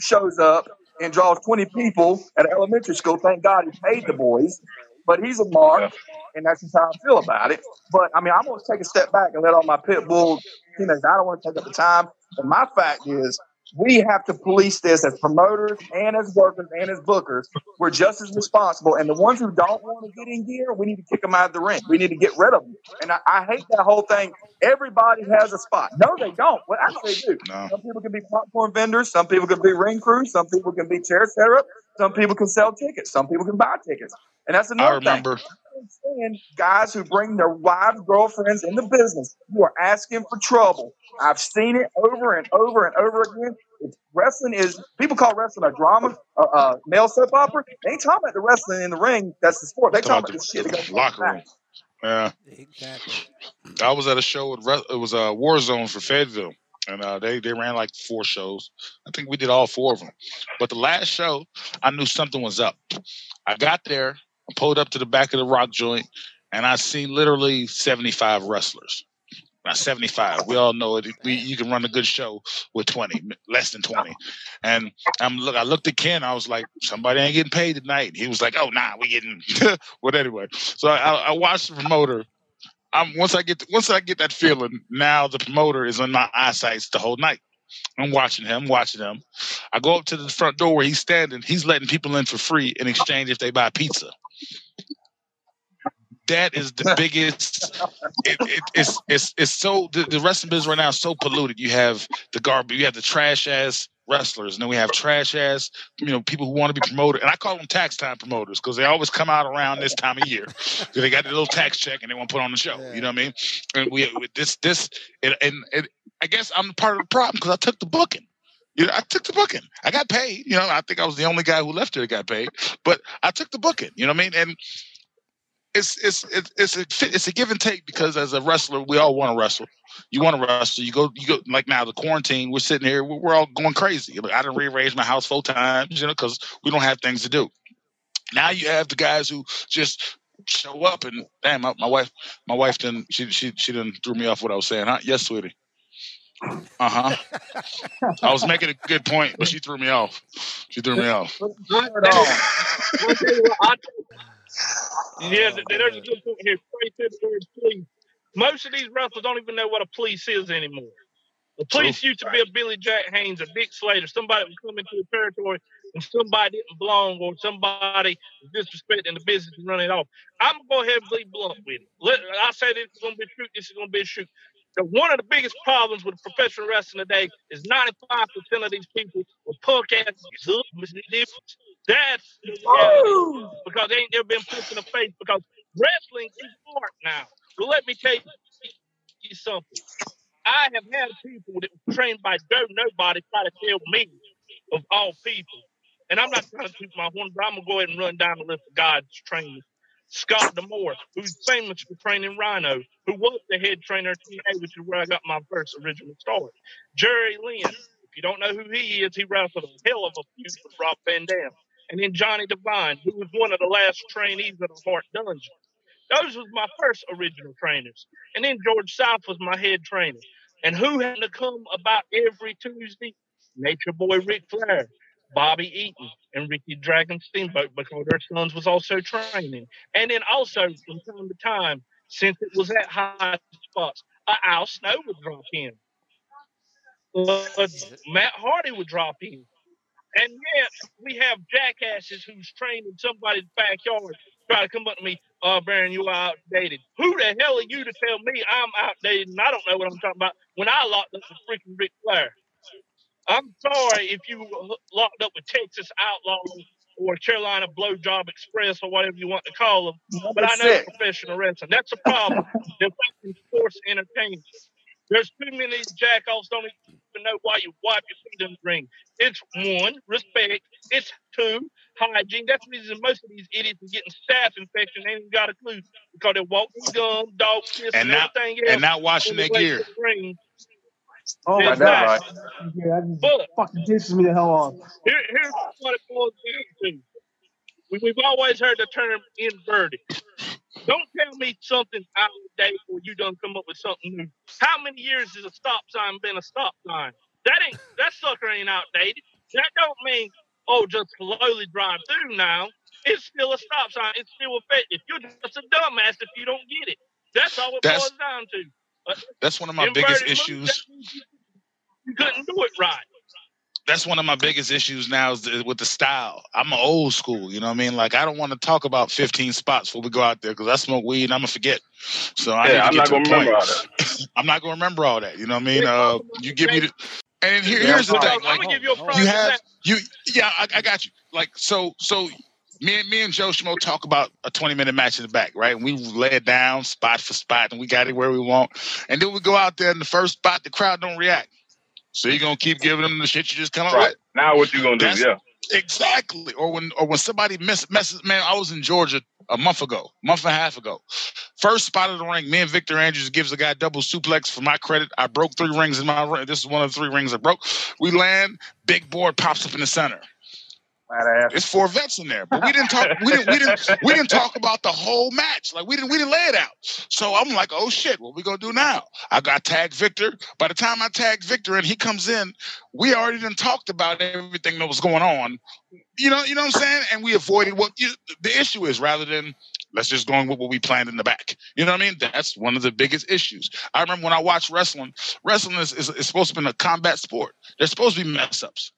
shows up and draws twenty people at an elementary school. Thank God he paid the boys, but he's a mark, and that's just how I feel about it. But I mean, I'm going to take a step back and let all my pit bull, you know, I don't want to take up the time. But my fact is, we have to police this as promoters and as workers and as bookers. We're just as responsible. And the ones who don't want to get in gear, we need to kick them out of the ring. We need to get rid of them. And I, I hate that whole thing. Everybody has a spot. No, they don't. Well, I know they do. No. Some people can be popcorn vendors. Some people can be ring crew. Some people can be chair setter. Some people can sell tickets. Some people can buy tickets. And that's another I remember. thing. Seeing guys who bring their wives, girlfriends in the business, you are asking for trouble. I've seen it over and over and over again. It's, wrestling is, people call wrestling a drama, a, a male soap opera. They ain't talking about the wrestling in the ring. That's the sport. They talking about the, the shit. The locker room. Yeah. Exactly. I was at a show. With, it was a war zone for Fayetteville. And uh, they, they ran like four shows. I think we did all four of them. But the last show, I knew something was up. I got there. I pulled up to the back of the rock joint, and I seen literally seventy-five wrestlers. Now, seventy-five. We all know it. We, you can run a good show with twenty, less than twenty. And I'm look. I looked at Ken. I was like, somebody ain't getting paid tonight. He was like, oh, nah, we getting. But anyway, so I, I watched the promoter. I'm once I get once I get that feeling. Now the promoter is in my eyesight the whole night. I'm watching him, watching him. I go up to the front door where he's standing. He's letting people in for free in exchange if they buy pizza. That is the biggest. It, it, it's it's it's so the, the wrestling business right now is so polluted. You have the garbage. You have the trash ass wrestlers, and then we have trash ass, you know, people who want to be promoted. And I call them tax time promoters because they always come out around this time of year. So they got their little tax check and they want to put on the show. Yeah. You know what I mean? And we with this this and, and and I guess I'm part of the problem because I took the booking. You know, I took the booking. I got paid. You know, I think I was the only guy who left there that got paid, but I took the booking. You know what I mean? And It's it's it's a it's a give and take because as a wrestler we all want to wrestle. You want to wrestle. You go you go like now the quarantine. We're sitting here. We're, we're all going crazy. Like, I done rearranged my house four times, you know, because we don't have things to do. Now you have the guys who just show up and damn. My, my wife, my wife done she she she done threw me off what I was saying. Huh? Yes, sweetie. Uh huh. I was making a good point, but she threw me off. She threw me off. Yeah, there's a good point here. Most of these wrestlers don't even know what a police is anymore. The police True. used to be a Billy Jack Haynes, a Dick Slater, somebody that was coming to the territory and somebody didn't belong or somebody was disrespecting the business and running it off. I'm going to go ahead and be blunt with it. I say this is going to be true. This is going to be a shoot. So one of the biggest problems with professional wrestling today is ninety-five percent of these people were punk ass. That's the because they ain't never been punched in the face because wrestling is smart now. But let me tell you something. I have had people that were trained by Joe Nobody try to tell me of all people. And I'm not trying to toot my horn, but I'm going to go ahead and run down the list of God's trainers. Scott DeMore, who's famous for training Rhino, who was the head trainer at T N A, which is where I got my first original start. Jerry Lynn, if you don't know who he is, he wrestled a hell of a feud with Rob Van Dam. And then Johnny Devine, who was one of the last trainees at the Heart Dungeon. Those was my first original trainers. And then George South was my head trainer. And who had to come about every Tuesday? Nature Boy Ric Flair, Bobby Eaton, and Ricky Dragon Steamboat, because their sons was also training. And then also, from time to time, since it was at high spots, uh, Al Snow would drop in. Uh, Matt Hardy would drop in. And yet, we have jackasses who's trained in somebody's backyard try to come up to me, oh, Baron, you are outdated. Who the hell are you to tell me I'm outdated and I don't know what I'm talking about when I locked up with freaking Ric Flair? I'm sorry if you locked up with Texas Outlaws or Carolina Blowjob Express or whatever you want to call them, Number but I know six. professional wrestling. That's a problem. They're fucking sports entertainment. There's too many jackoffs don't even even know why you wipe your feet in the ring. It's one, respect. It's two, hygiene. That's the reason most of these idiots are getting staph infection. They ain't got a clue because they're walking gum, dog piss, and, and not, everything else. And not washing their gear. The oh, my God. Right. Yeah, that but, fucking pisses me the hell off. Here, here's what it boils down to. We, we've always heard the term inverted. Don't tell me something out of the day before you done come up with something new. How many years has a stop sign been a stop sign? That ain't that sucker ain't outdated. That don't mean, oh, just slowly drive through now. It's still a stop sign. It's still effective. You're just a dumbass if you don't get it. That's all it boils down to. Uh, that's one of my biggest issues. You couldn't do it right. That's one of my biggest issues now is the, with the style. I'm an old school, you know what I mean? Like, I don't want to talk about fifteen spots before we go out there because I smoke weed and I'm going to forget. So I yeah, I'm not going to remember all that. I'm not going to remember all that, you know what I mean? Uh, you give me the... And here, here's the thing. Like, you have... you Yeah, I, I got you. Like, so... so Me and me and Joe Schmo talk about a twenty minute match in the back, right? And we lay it down spot for spot, and we got it where we want. And then we go out there in the first spot, the crowd don't react. So you're gonna keep giving them the shit you just come up right. with. Now what you gonna That's, do? Yeah, exactly. Or when or when somebody miss, messes, man, I was in Georgia a month ago, month and a half ago. First spot of the ring, me and Victor Andrews gives a guy double suplex for my credit. I broke three rings in my ring. This is one of the three rings I broke. We land, big board pops up in the center. It's four vets in there, but we didn't talk. We didn't. We didn't. We didn't talk about the whole match. Like we didn't. We didn't lay it out. So I'm like, oh shit, what we gonna do now? I got tagged Victor. By the time I tagged Victor and he comes in, we already done talked about everything that was going on. You know. You know what I'm saying? And we avoided what you, the issue is, rather than let's just go with what we planned in the back. You know what I mean? That's one of the biggest issues. I remember when I watched wrestling. Wrestling is, is, is supposed to be a combat sport. There's supposed to be mess ups.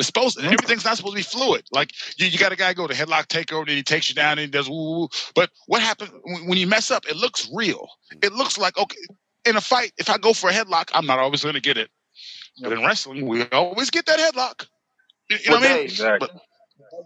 It's supposed to, everything's not supposed to be fluid. Like you, you got a guy go to headlock takeover, then he takes you down, and he does woo woo. But what happens when, when you mess up? It looks real. It looks like okay. In a fight, if I go for a headlock, I'm not always going to get it. But in wrestling, we always get that headlock. You, you know what I mean? Exactly. But,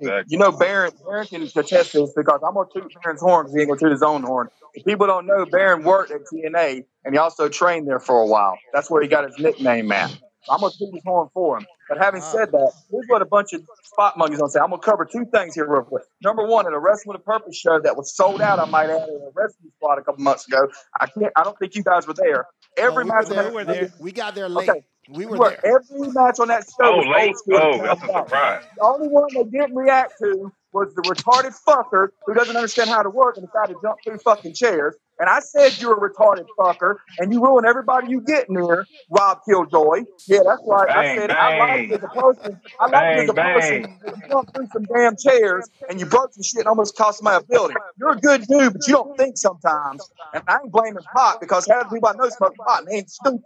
exactly. You know, Baron. Baron can contest this because I'm going to toot Baron's horn because he ain't going to toot his own horn. If people don't know, Baron worked at T N A and he also trained there for a while. That's where he got his nickname at. I'm going to toot his horn for him. But having said that, here's what a bunch of spot monkeys gonna say. I'm gonna cover two things here real quick. Number one, at a Wrestling with Purpose show that was sold out, I might add, at a wrestling spot a couple months ago. I can't. I don't think you guys were there. Every no, we match were there, we were there. We got there late. Okay. We were, we were there. Every match on that show. Oh, was late. Oh, that's a surprise. The only one they didn't react to was the retarded fucker who doesn't understand how to work and decided to jump through fucking chairs. And I said you're a retarded fucker, and you ruin everybody you get near, Rob Killjoy. Yeah, that's right. Bang, I said bang. I like you as a person. I like you as a person. You jumped through some damn chairs, and you broke some shit and almost cost my ability. You're a good dude, but you don't think sometimes. And I ain't blaming pot because half the people I know smoke pot and they ain't stupid.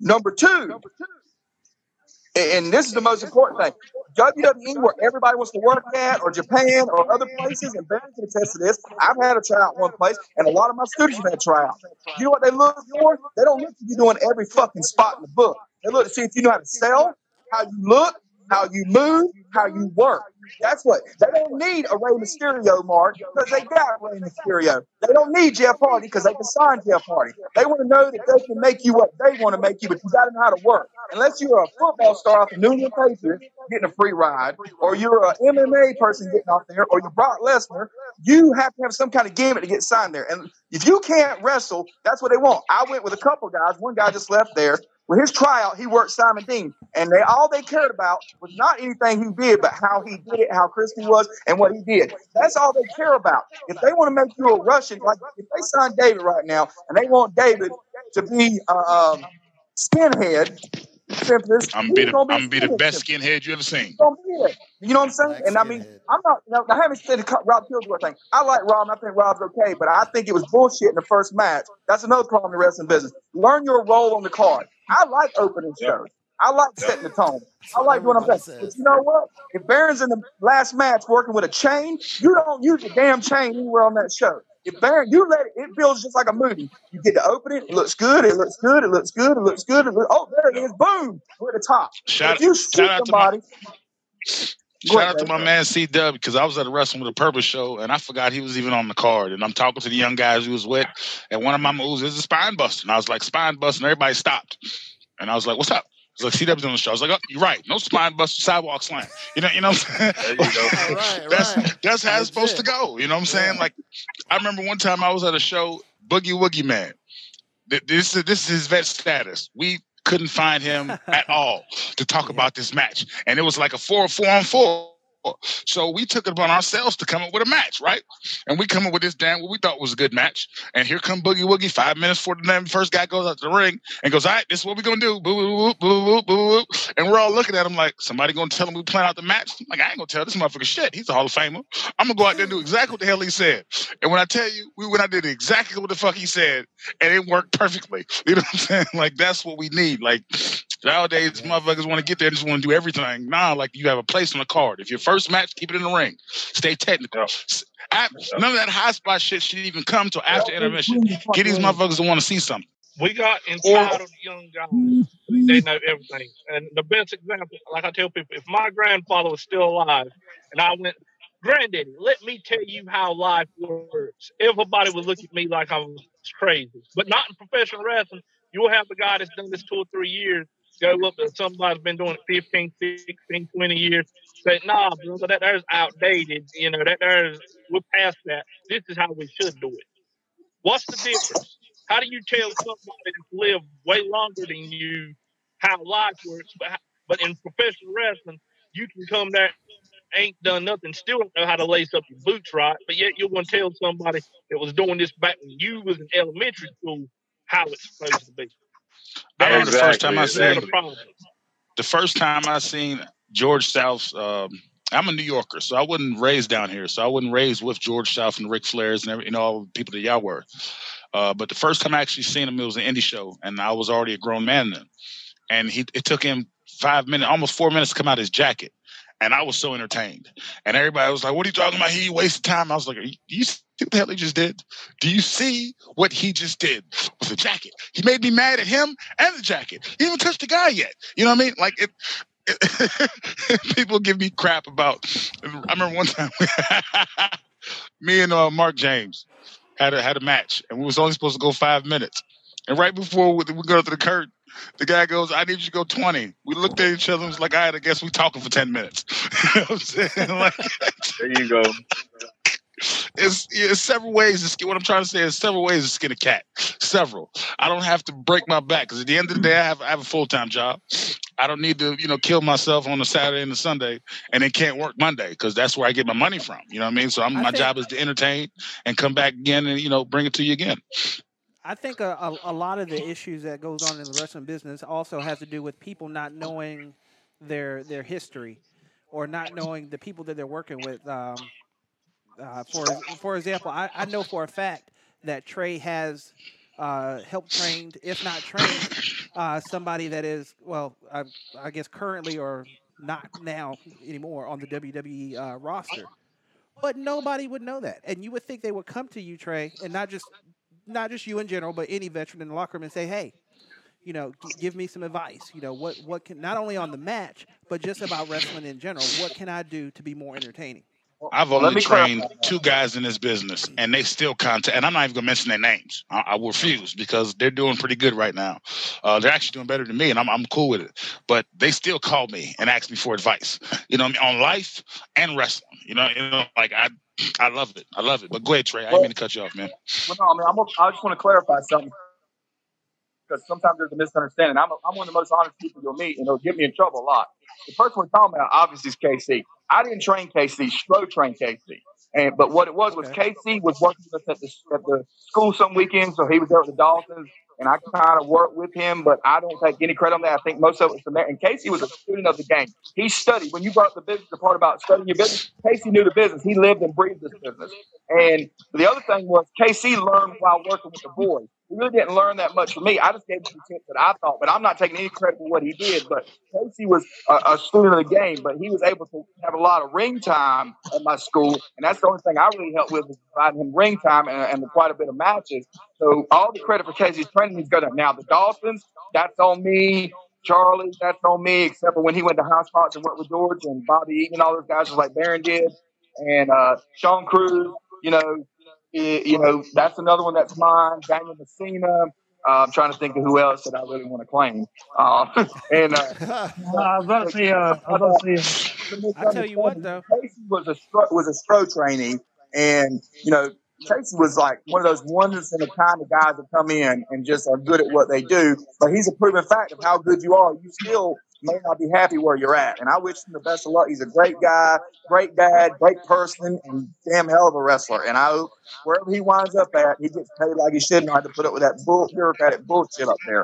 Number two, and this is the most important thing. W W E, where everybody wants to work at, or Japan, or other places, and Baron can attest to this. I've had a tryout one place, and a lot of my students have had tryouts. You know what they look for? They don't look for you doing every fucking spot in the book. They look to see if you know how to sell, how you look, how you move, how you work. That's what. They don't need a Rey Mysterio, Mark, because they got Rey Mysterio. They don't need Jeff Hardy because they can sign Jeff Hardy. They want to know that they can make you what they want to make you, but you got to know how to work. Unless you're a football star off the New England Patriots getting a free ride, or you're an M M A person getting out there, or you're Brock Lesnar, you have to have some kind of gimmick to get signed there. And if you can't wrestle, that's what they want. I went with a couple guys. One guy just left there. With his tryout, he worked Simon Dean, and they all they cared about was not anything he did, but how he did it, how crispy was, and what he did. That's all they care about. If they want to make you a Russian, like if they sign David right now, and they want David to be uh, um, skinhead, simplest, I'm be the, be I'm be the best skinhead you ever seen. He's gonna be it. You know what I'm saying? And I mean, I'm not. You know, I haven't said the Rob Killjoy thing. I like Rob. And I think Rob's okay, but I think it was bullshit in the first match. That's another problem in the wrestling business. Learn your role on the card. I like opening yep. shows. I like yep. setting the tone. I like doing what I'm saying. But you know what? If Baron's in the last match working with a chain, you don't use a damn chain anywhere on that show. If Baron, you let it, it builds just like a movie. You get to open it. It looks good. It looks good. It looks good. It looks good. It looks, oh, there it is. Boom. We're at the top. Shout, if you shoot shout somebody. Out Shout ahead, out to my man C W because I was at a Wrestling with a Purpose show and I forgot he was even on the card. And I'm talking to the young guys he was with, and one of my moves is a spine buster. And I was like, spine buster, and everybody stopped. And I was like, what's up? I was like, C W's on the show. I was like, oh, you're right. No spine buster, sidewalk slam. You know, you know what I'm saying? There you go. right, right. That's, that's, that's how it's supposed it. to go. You know what I'm saying? Yeah. Like, I remember one time I was at a show, Boogie Woogie Man. This is, this is his vet status. We couldn't find him at all to talk yeah. about this match. And it was like a four, four on four. So we took it upon ourselves to come up with a match, right? And we come up with this damn what we thought was a good match. And here come Boogie Woogie five minutes before the first guy goes out to the ring and goes, all right, this is what we're going to do. Boo, boo, boo, boo, boo, boo. And we're all looking at him like, somebody going to tell him we plan out the match? I'm like, I ain't going to tell this motherfucker shit. He's a Hall of Famer. I'm going to go out there and do exactly what the hell he said. And when I tell you, we went out there and did exactly what the fuck he said, and it worked perfectly. You know what I'm saying? Like, that's what we need. Like, nowadays, motherfuckers want to get there and just want to do everything. Nah, like, you have a place on the card. If your first match, keep it in the ring. Stay technical. I, none of that high spot shit should even come till after intermission. Get these motherfuckers to want to see something. We got entitled young guys. They know everything. And the best example, like I tell people, if my grandfather was still alive and I went, Granddaddy, let me tell you how life works. Everybody would look at me like I was crazy. But not in professional wrestling. You'll have the guy that's done this two or three years. Go look at somebody's been doing it fifteen, sixteen, twenty years. Say, nah, brother, that there's outdated. You know, that there's, we're past that. This is how we should do it. What's the difference? How do you tell somebody that's lived way longer than you how life works? But, but in professional wrestling, you can come there, ain't done nothing, still don't know how to lace up your boots right, but yet you're going to tell somebody that was doing this back when you was in elementary school how it's supposed to be. I remember exactly. the first time I exactly. seen the first time I seen George South's. Um, I'm a New Yorker, so I wasn't raised down here, so I wasn't raised with George South and Ric Flair's and every, you know, all the people that y'all were. Uh, but the first time I actually seen him, it was an indie show, and I was already a grown man then. And he, it took him five minutes, almost four minutes, to come out of his jacket, and I was so entertained. And everybody was like, "What are you talking about? He wasted time." I was like, "Are you?" you See what the hell he just did? Do you see what he just did with the jacket? He made me mad at him and the jacket. He didn't even touch the guy yet. You know what I mean? Like, it, it, people give me crap about. I remember one time, me and uh, Mark James had a, had a match, and we was only supposed to go five minutes. And right before we, we go to the curtain, the guy goes, I need you to go twenty. We looked at each other and was like, all right, I guess we talking for ten minutes. You know what I'm saying? Like, there you go. It's, it's several ways to skin. What I'm trying to say is several ways to skin a cat. Several. I don't have to break my back because at the end of the day, I have I have a full time job. I don't need to, you know, kill myself on a Saturday and a Sunday and then can't work Monday because that's where I get my money from. You know what I mean? So I'm, I my think, job is to entertain and come back again and, you know, bring it to you again. I think a, a, a lot of the issues that goes on in the wrestling business also has to do with people not knowing their their history or not knowing the people that they're working with. Um, Uh, for for example, I, I know for a fact that Trey has uh, helped trained, if not trained, uh, somebody that is, well, I, I guess currently or not now anymore on the W W E uh, roster. But nobody would know that. And you would think they would come to you, Trey, and not just not just you in general, but any veteran in the locker room and say, hey, you know, g- give me some advice. You know, what, what can, not only on the match, but just about wrestling in general. What can I do to be more entertaining? I've only trained clarify. two guys in this business, and they still contact. And I'm not even going to mention their names. I, I refuse because they're doing pretty good right now. Uh, they're actually doing better than me, and I'm I'm cool with it. But they still call me and ask me for advice. You know what I mean? On life and wrestling. You know, you know, like I I love it. I love it. But go ahead, Trey. I didn't mean to cut you off, man. Well, no, man. I'm a, I just want to clarify something because sometimes there's a misunderstanding. I'm a, I'm one of the most honest people you'll meet, and it'll get me in trouble a lot. The person we're talking about, obviously, is Casey. I didn't train Casey. Stro trained Casey. And, but what it was was okay. Casey was working with us at the, at the school some weekends, so he was there with the Dolphins, and I kind of worked with him, but I don't take any credit on that. I think most of it was the – and Casey was a student of the game. He studied. When you brought up the business, the part about studying your business, Casey knew the business. He lived and breathed this business. And the other thing was Casey learned while working with the boys. He really didn't learn that much from me. I just gave him the tips that I thought, but I'm not taking any credit for what he did. But Casey was a, a student of the game, but he was able to have a lot of ring time at my school, and that's the only thing I really helped with was providing him ring time and, and quite a bit of matches. So all the credit for Casey's training he's got. Now the Dolphins, that's on me. Charlie, that's on me. Except for when he went to high spots and worked with George and Bobby Eaton and all those guys, just like Baron did, and uh, Sean Cruz, you know. You know, that's another one that's mine. Daniel Messina, Uh, I'm trying to think of who else that I really want to claim. Uh, and uh, I was about to say, uh, I was about to say, I tell you what though, Casey was a was a stroke trainee, and you know, Casey was like one of those wonders in the kind of guys that come in and just are good at what they do. But he's a proven fact of how good you are. You still may not be happy where you're at. And I wish him the best of luck. He's a great guy, great dad, great person, and damn hell of a wrestler. And I hope wherever he winds up at, he gets paid like he shouldn't have to put up with that bull, bureaucratic bullshit up there.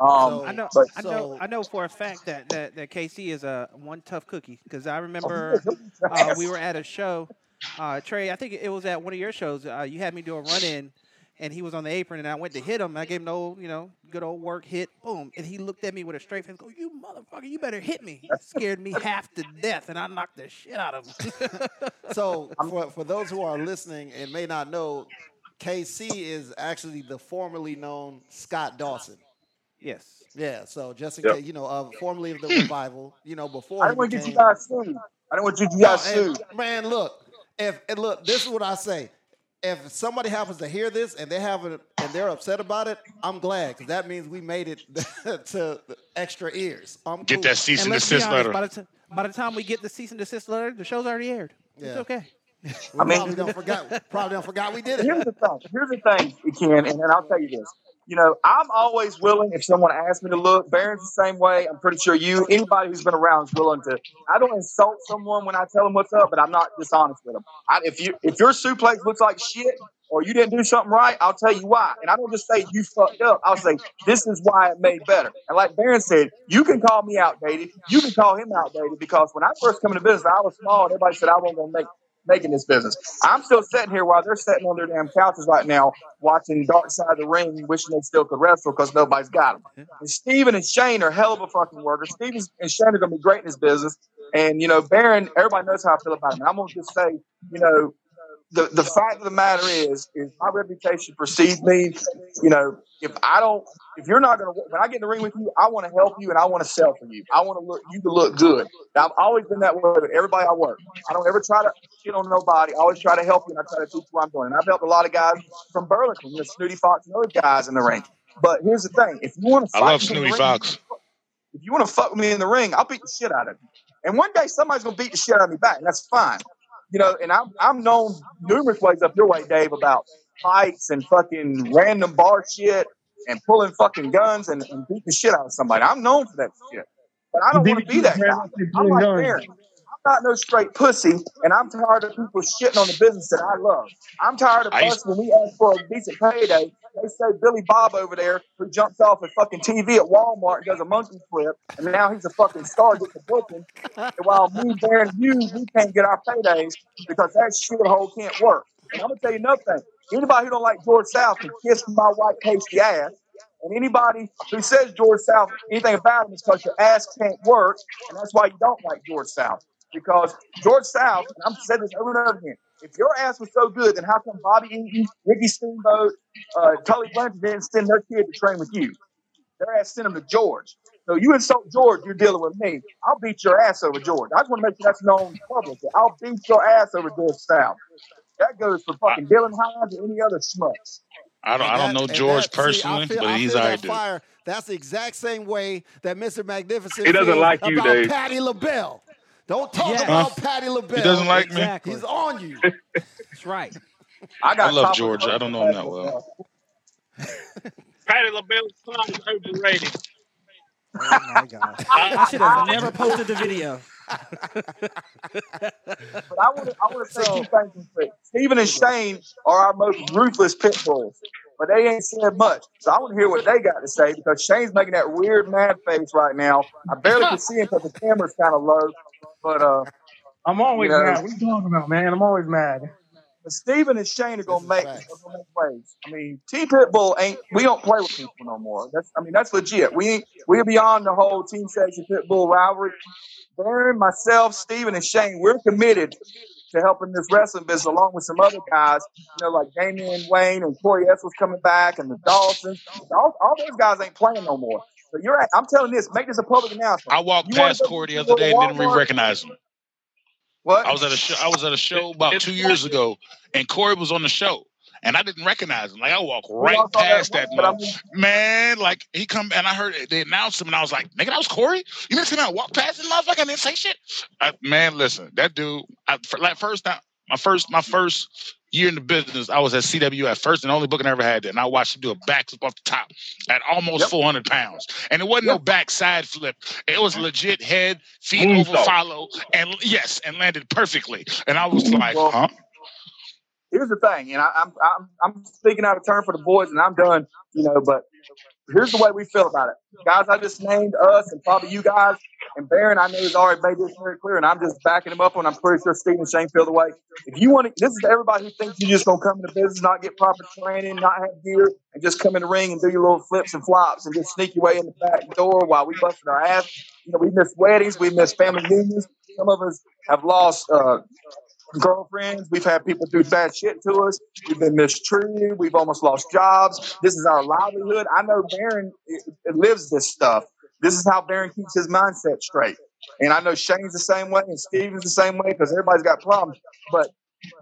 Um, so, I know, but, I know, so, I know for a fact that that, that K C is a one tough cookie, because I remember uh, we were at a show. Uh, Trey, I think it was at one of your shows. Uh, you had me do a run in, and he was on the apron, and I went to hit him. And I gave him the old, you know, good old work hit, boom. And he looked at me with a straight face, go, "You motherfucker, you better hit me." He scared me half to death, and I knocked the shit out of him. So for, for those who are listening and may not know, K C is actually the formerly known Scott Dawson. Yes. Yeah. So just in yep. case, you know, uh, formerly of the Revival, you know, before I didn't want to get you guys sued. I didn't want you guys sued. Man, look. If and look, this is what I say. If somebody happens to hear this and they have a, and they're upset about it, I'm glad, because that means we made it to extra ears. I'm get cool. that cease and, and desist letter. By the, t- by the time we get the cease and desist letter, the show's already aired. Yeah. It's okay. We I mean, probably don't forgot. Probably don't forgot we did it. Here's the thing. Here's the thing, Ken, and I'll tell you this. You know, I'm always willing, if someone asks me to look, Baron's the same way. I'm pretty sure you, anybody who's been around is willing to. I don't insult someone when I tell them what's up, but I'm not dishonest with them. I, if you, if your suplex looks like shit or you didn't do something right, I'll tell you why. And I don't just say you fucked up. I'll say, this is why it made better. And like Baron said, you can call me outdated. You can call him outdated, because when I first come into business, I was small and everybody said I wasn't going to make it. Making this business. I'm still sitting here while they're sitting on their damn couches right now watching Dark Side of the Ring, wishing they still could wrestle because nobody's got them. And Steven and Shane are hell of a fucking workers. Steven and Shane are going to be great in this business. And, you know, Baron, everybody knows how I feel about him. I'm going to just say, you know, the, the fact of the matter is, is my reputation precedes me. You know, if I don't, if you're not going to, when I get in the ring with you, I want to help you and I want to sell for you. I want to look, you to look good. Now, I've always been that way with everybody I work. I don't ever try to shit on nobody. I always try to help you and I try to teach you what I'm doing. And I've helped a lot of guys from Burlington, you know, Snooty Fox and other guys in the ring. But here's the thing. If you want to, I love Snooty Fox. If you want to fuck with me in the ring, I'll beat the shit out of you. And one day somebody's going to beat the shit out of me back. And that's fine. You know, and I'm I'm known numerous ways up your way, Dave, about fights and fucking random bar shit and pulling fucking guns and, and beating the shit out of somebody. I'm known for that shit, but I don't want to be that guy. I'm like Baron. I'm not no straight pussy, and I'm tired of people shitting on the business that I love. I'm tired of us when we ask for a decent payday. They say Billy Bob over there, who jumps off a fucking T V at Walmart and does a monkey flip, and now he's a fucking star, gets a booking. And while me, Baron, you, we can't get our paydays because that shithole can't work. And I'm going to tell you another thing. Anybody who don't like George South can kiss my white pasty ass. And anybody who says George South, anything about him, is because your ass can't work, and that's why you don't like George South. Because George South, and I've said this over and over again, if your ass was so good, then how come Bobby Eaton, Ricky Steamboat, uh, Tully Blanchard didn't send their kid to train with you? Their ass sent them to George. So you insult George, you're dealing with me. I'll beat your ass over George. I just want to make sure that's known publicly. I'll beat your ass over George South. That goes for fucking I, Dylan Hines and any other schmucks. I don't, that, I don't know George that, personally, see, feel, but he's I do. Fire. That's the exact same way that Mister Magnificent he doesn't like you, about Dave. Patty LaBelle. Don't talk yes. about Patty LaBelle. He doesn't like exactly. me. He's on you. That's right. I, got I love George. I don't know him that well. Patty LaBelle's song is overrated. Oh, my God. I should have never posted the video. But I want to say two things. Steven and Shane are our most ruthless pit bulls, but they ain't said much. So I want to hear what they got to say, because Shane's making that weird mad face right now. I barely can see him because the camera's kind of low. But uh, I'm always you know, mad. What are you talking about, man? I'm always mad. But Steven and Shane are gonna make, gonna make waves. I mean, Team Pitbull ain't. We don't play with people no more. That's I mean, that's legit. We ain't. We're beyond the whole Team Sexy Pitbull rivalry. Baron, myself, Steven, and Shane, we're committed to helping this wrestling business, along with some other guys, you know, like Damian Wayne and Corey Essel's coming back, and the Dolphins. All, all those guys ain't playing no more. So you're right. I'm telling this. Make this a public announcement. I walked you past Corey the other day and didn't really recognize him. What? I was at a show. I was at a show about two years ago, and Corey was on the show. and I didn't recognize him. Like, I walked right well, I past that, that I mean, man. Like, he come, and I heard they announced him, and I was like, nigga, that was Corey? You didn't see me walk past him, motherfucker, and didn't say shit? I, man, listen, that dude, I, for, like, first time, my first, my first year in the business, I was at C W at first, and the only booking I ever had, and I watched him do a backflip off the top at almost yep. four hundred pounds. And it wasn't yep. no backside flip. It was legit head, feet Moonsault. Over follow, and yes, and landed perfectly. And I was like, well, huh? Here's the thing, and I, I'm I'm I'm speaking out of turn for the boys, and I'm done, you know, but here's the way we feel about it. Guys, I just named us and probably you guys, and Baron, I know, has already made this very clear, and I'm just backing him up, and I'm pretty sure Steve and Shane feel the way. If you want to, this is everybody who thinks you're just going to come into business, not get proper training, not have gear, and just come in the ring and do your little flips and flops and just sneak your way in the back door while we busting our ass. You know, we miss weddings. We miss family reunions. Some of us have lost uh girlfriends. We've had people do bad shit to us. We've been mistreated. We've almost lost jobs. This is our livelihood. I know Baron lives this stuff. This is how Baron keeps his mindset straight. And I know Shane's the same way and Steven's the same way because everybody's got problems. But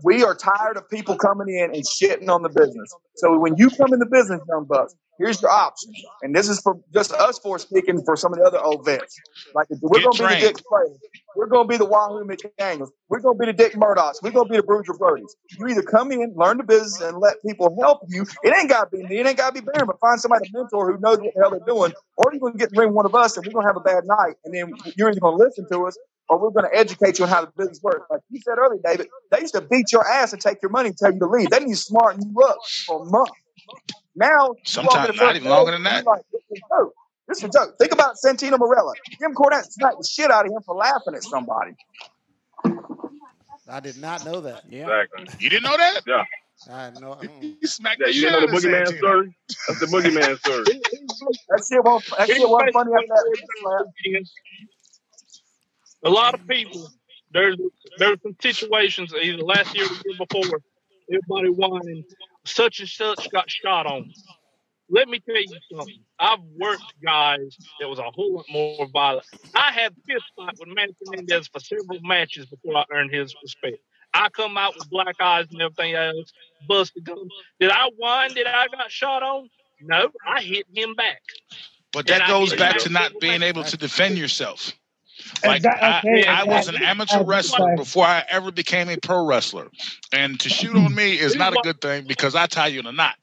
we are tired of people coming in and shitting on the business. So when you come in the business, young bucks, here's your option. And this is for just us for speaking for some of the other old vets. Like, we're going to be the Dick Slater. We're going to be the Wahoo McDaniels. We're going to be the Dick Murdochs. We're going to be the Bruiser Brodies. You either come in, learn the business, and let people help you. It ain't got to be me. It ain't got to be Baron, but find somebody to mentor who knows what the hell they're doing. Or you're going to get in the ring with one of us, and we're going to have a bad night. And then you're either going to listen to us, or we're going to educate you on how the business works. Like you said earlier, David, they used to beat your ass and take your money and tell you to leave. They need to smarten you up for a month. Now, sometimes not even longer than that. Like, this is a joke. This is a joke. Think about Santino Marella. Jim Cornette smacked the shit out of him for laughing at somebody. I did not know that. Yeah, exactly. You didn't know that? Yeah. I know. Mm. He smacked yeah, the shit out of Santino. You didn't know the Boogeyman story? That's the Boogeyman story. That shit wasn't funny after that. A lot of people, there's there's some situations either last year or the year before, everybody whining, such and such got shot on. Let me tell you something. I've worked guys that was a whole lot more violent. I had a fist fight with Manny Fernandez for several matches before I earned his respect. I come out with black eyes and everything else, busted guns. Did I whine that I got shot on? No, I hit him back. But that and goes back to not being able to defend yourself. Like, that, okay, I, I was an amateur wrestler before I ever became a pro wrestler. And to shoot on me is not a good thing because I tie you in a knot.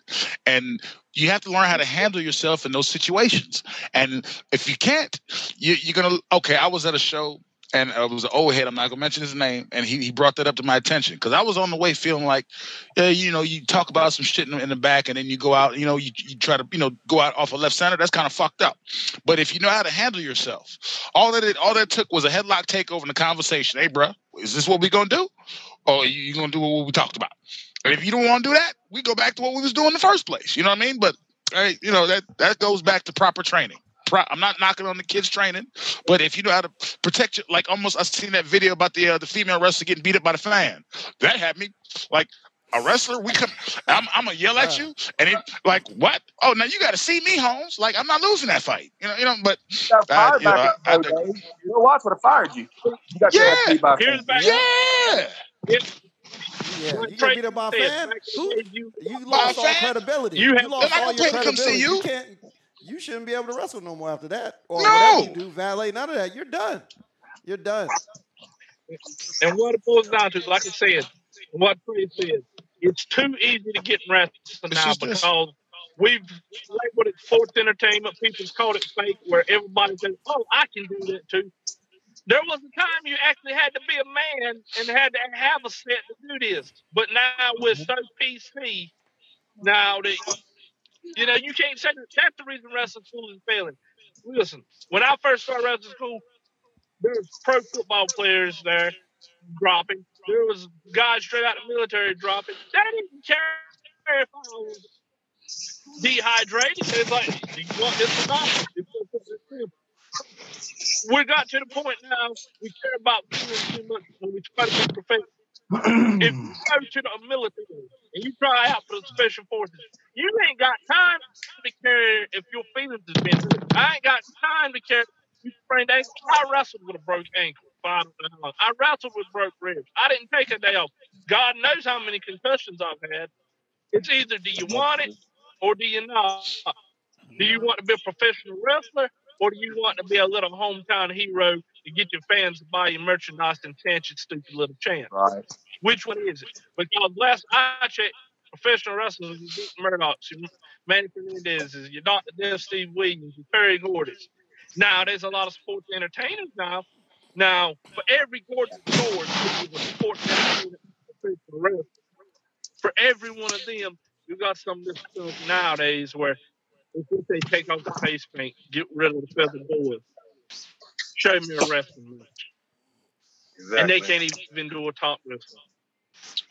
And you have to learn how to handle yourself in those situations. And if you can't, you, you're going to – okay, I was at a show and it was an old head. I'm not going to mention his name. And he, he brought that up to my attention because I was on the way feeling like, uh, you know, you talk about some shit in the, in the back and then you go out, you know, you, you try to, you know, go out off of left center. That's kind of fucked up. But if you know how to handle yourself, all that it, all that took was a headlock takeover and a conversation. Hey, bro, is this what we going to do? Or are you going to do what we talked about? And if you don't want to do that, we go back to what we was doing in the first place. You know what I mean? But, hey, you know, that, that goes back to proper training. I'm not knocking on the kids training, but if you know how to protect you, like almost I seen that video about the uh, the female wrestler getting beat up by the fan. That had me like a wrestler. We come, I'm, I'm gonna yell at you, and it like what? Oh, now you got to see me, Holmes. Like I'm not losing that fight, you know. You know, but you got fired I, you back know, I, I, I, you know, watch what I fired you. You got yeah, beat by here's back. Yeah. yeah. It, Yeah, you got beat up by a fan. Who? You lost all credibility. You, have, you lost all your credibility. Come see you. You can't. You shouldn't be able to wrestle no more after that. Or no. Whatever you do, valet, none of that. You're done. You're done. And what it boils down to, like I said, what Trey said, it's too easy to get in wrestling now because this. We've labeled it sports entertainment. People's called it fake where everybody says, oh, I can do that too. There was a time you actually had to be a man and had to have a set to do this. But now we're so P C now that... You know, you can't say that. That's the reason wrestling school is failing. Listen, when I first started wrestling school, there was pro football players there dropping. There was guys straight out of the military dropping. They didn't care if I was dehydrated. It's like, do you want this or not? We got to the point now, we care about too much when we try to be professional. If you go to the military and you try out for the special forces, you ain't got time to care if your feelings is bent. I ain't got time to care if you sprained ankle. I wrestled with a broke ankle. I wrestled with broke ribs. I didn't take a day off. God knows how many concussions I've had. It's either do you want it or do you not? Do you want to be a professional wrestler or do you want to be a little hometown hero to get your fans to buy your merchandise and chant your stupid little chant? Right. Which one is it? Because last I checked, professional wrestlers is Dick Murdoch, Manny Fernandez, is your Doctor Death, Steve Williams, your Perry Gordon. Now, there's a lot of sports entertainers now. Now, for every Gordon Ford, there's a sports entertainer. For every one of them, you got some of this stuff nowadays where if they take off the face paint, get rid of the feather boas, show me a wrestling match. Exactly. And they can't even do a top wrestling.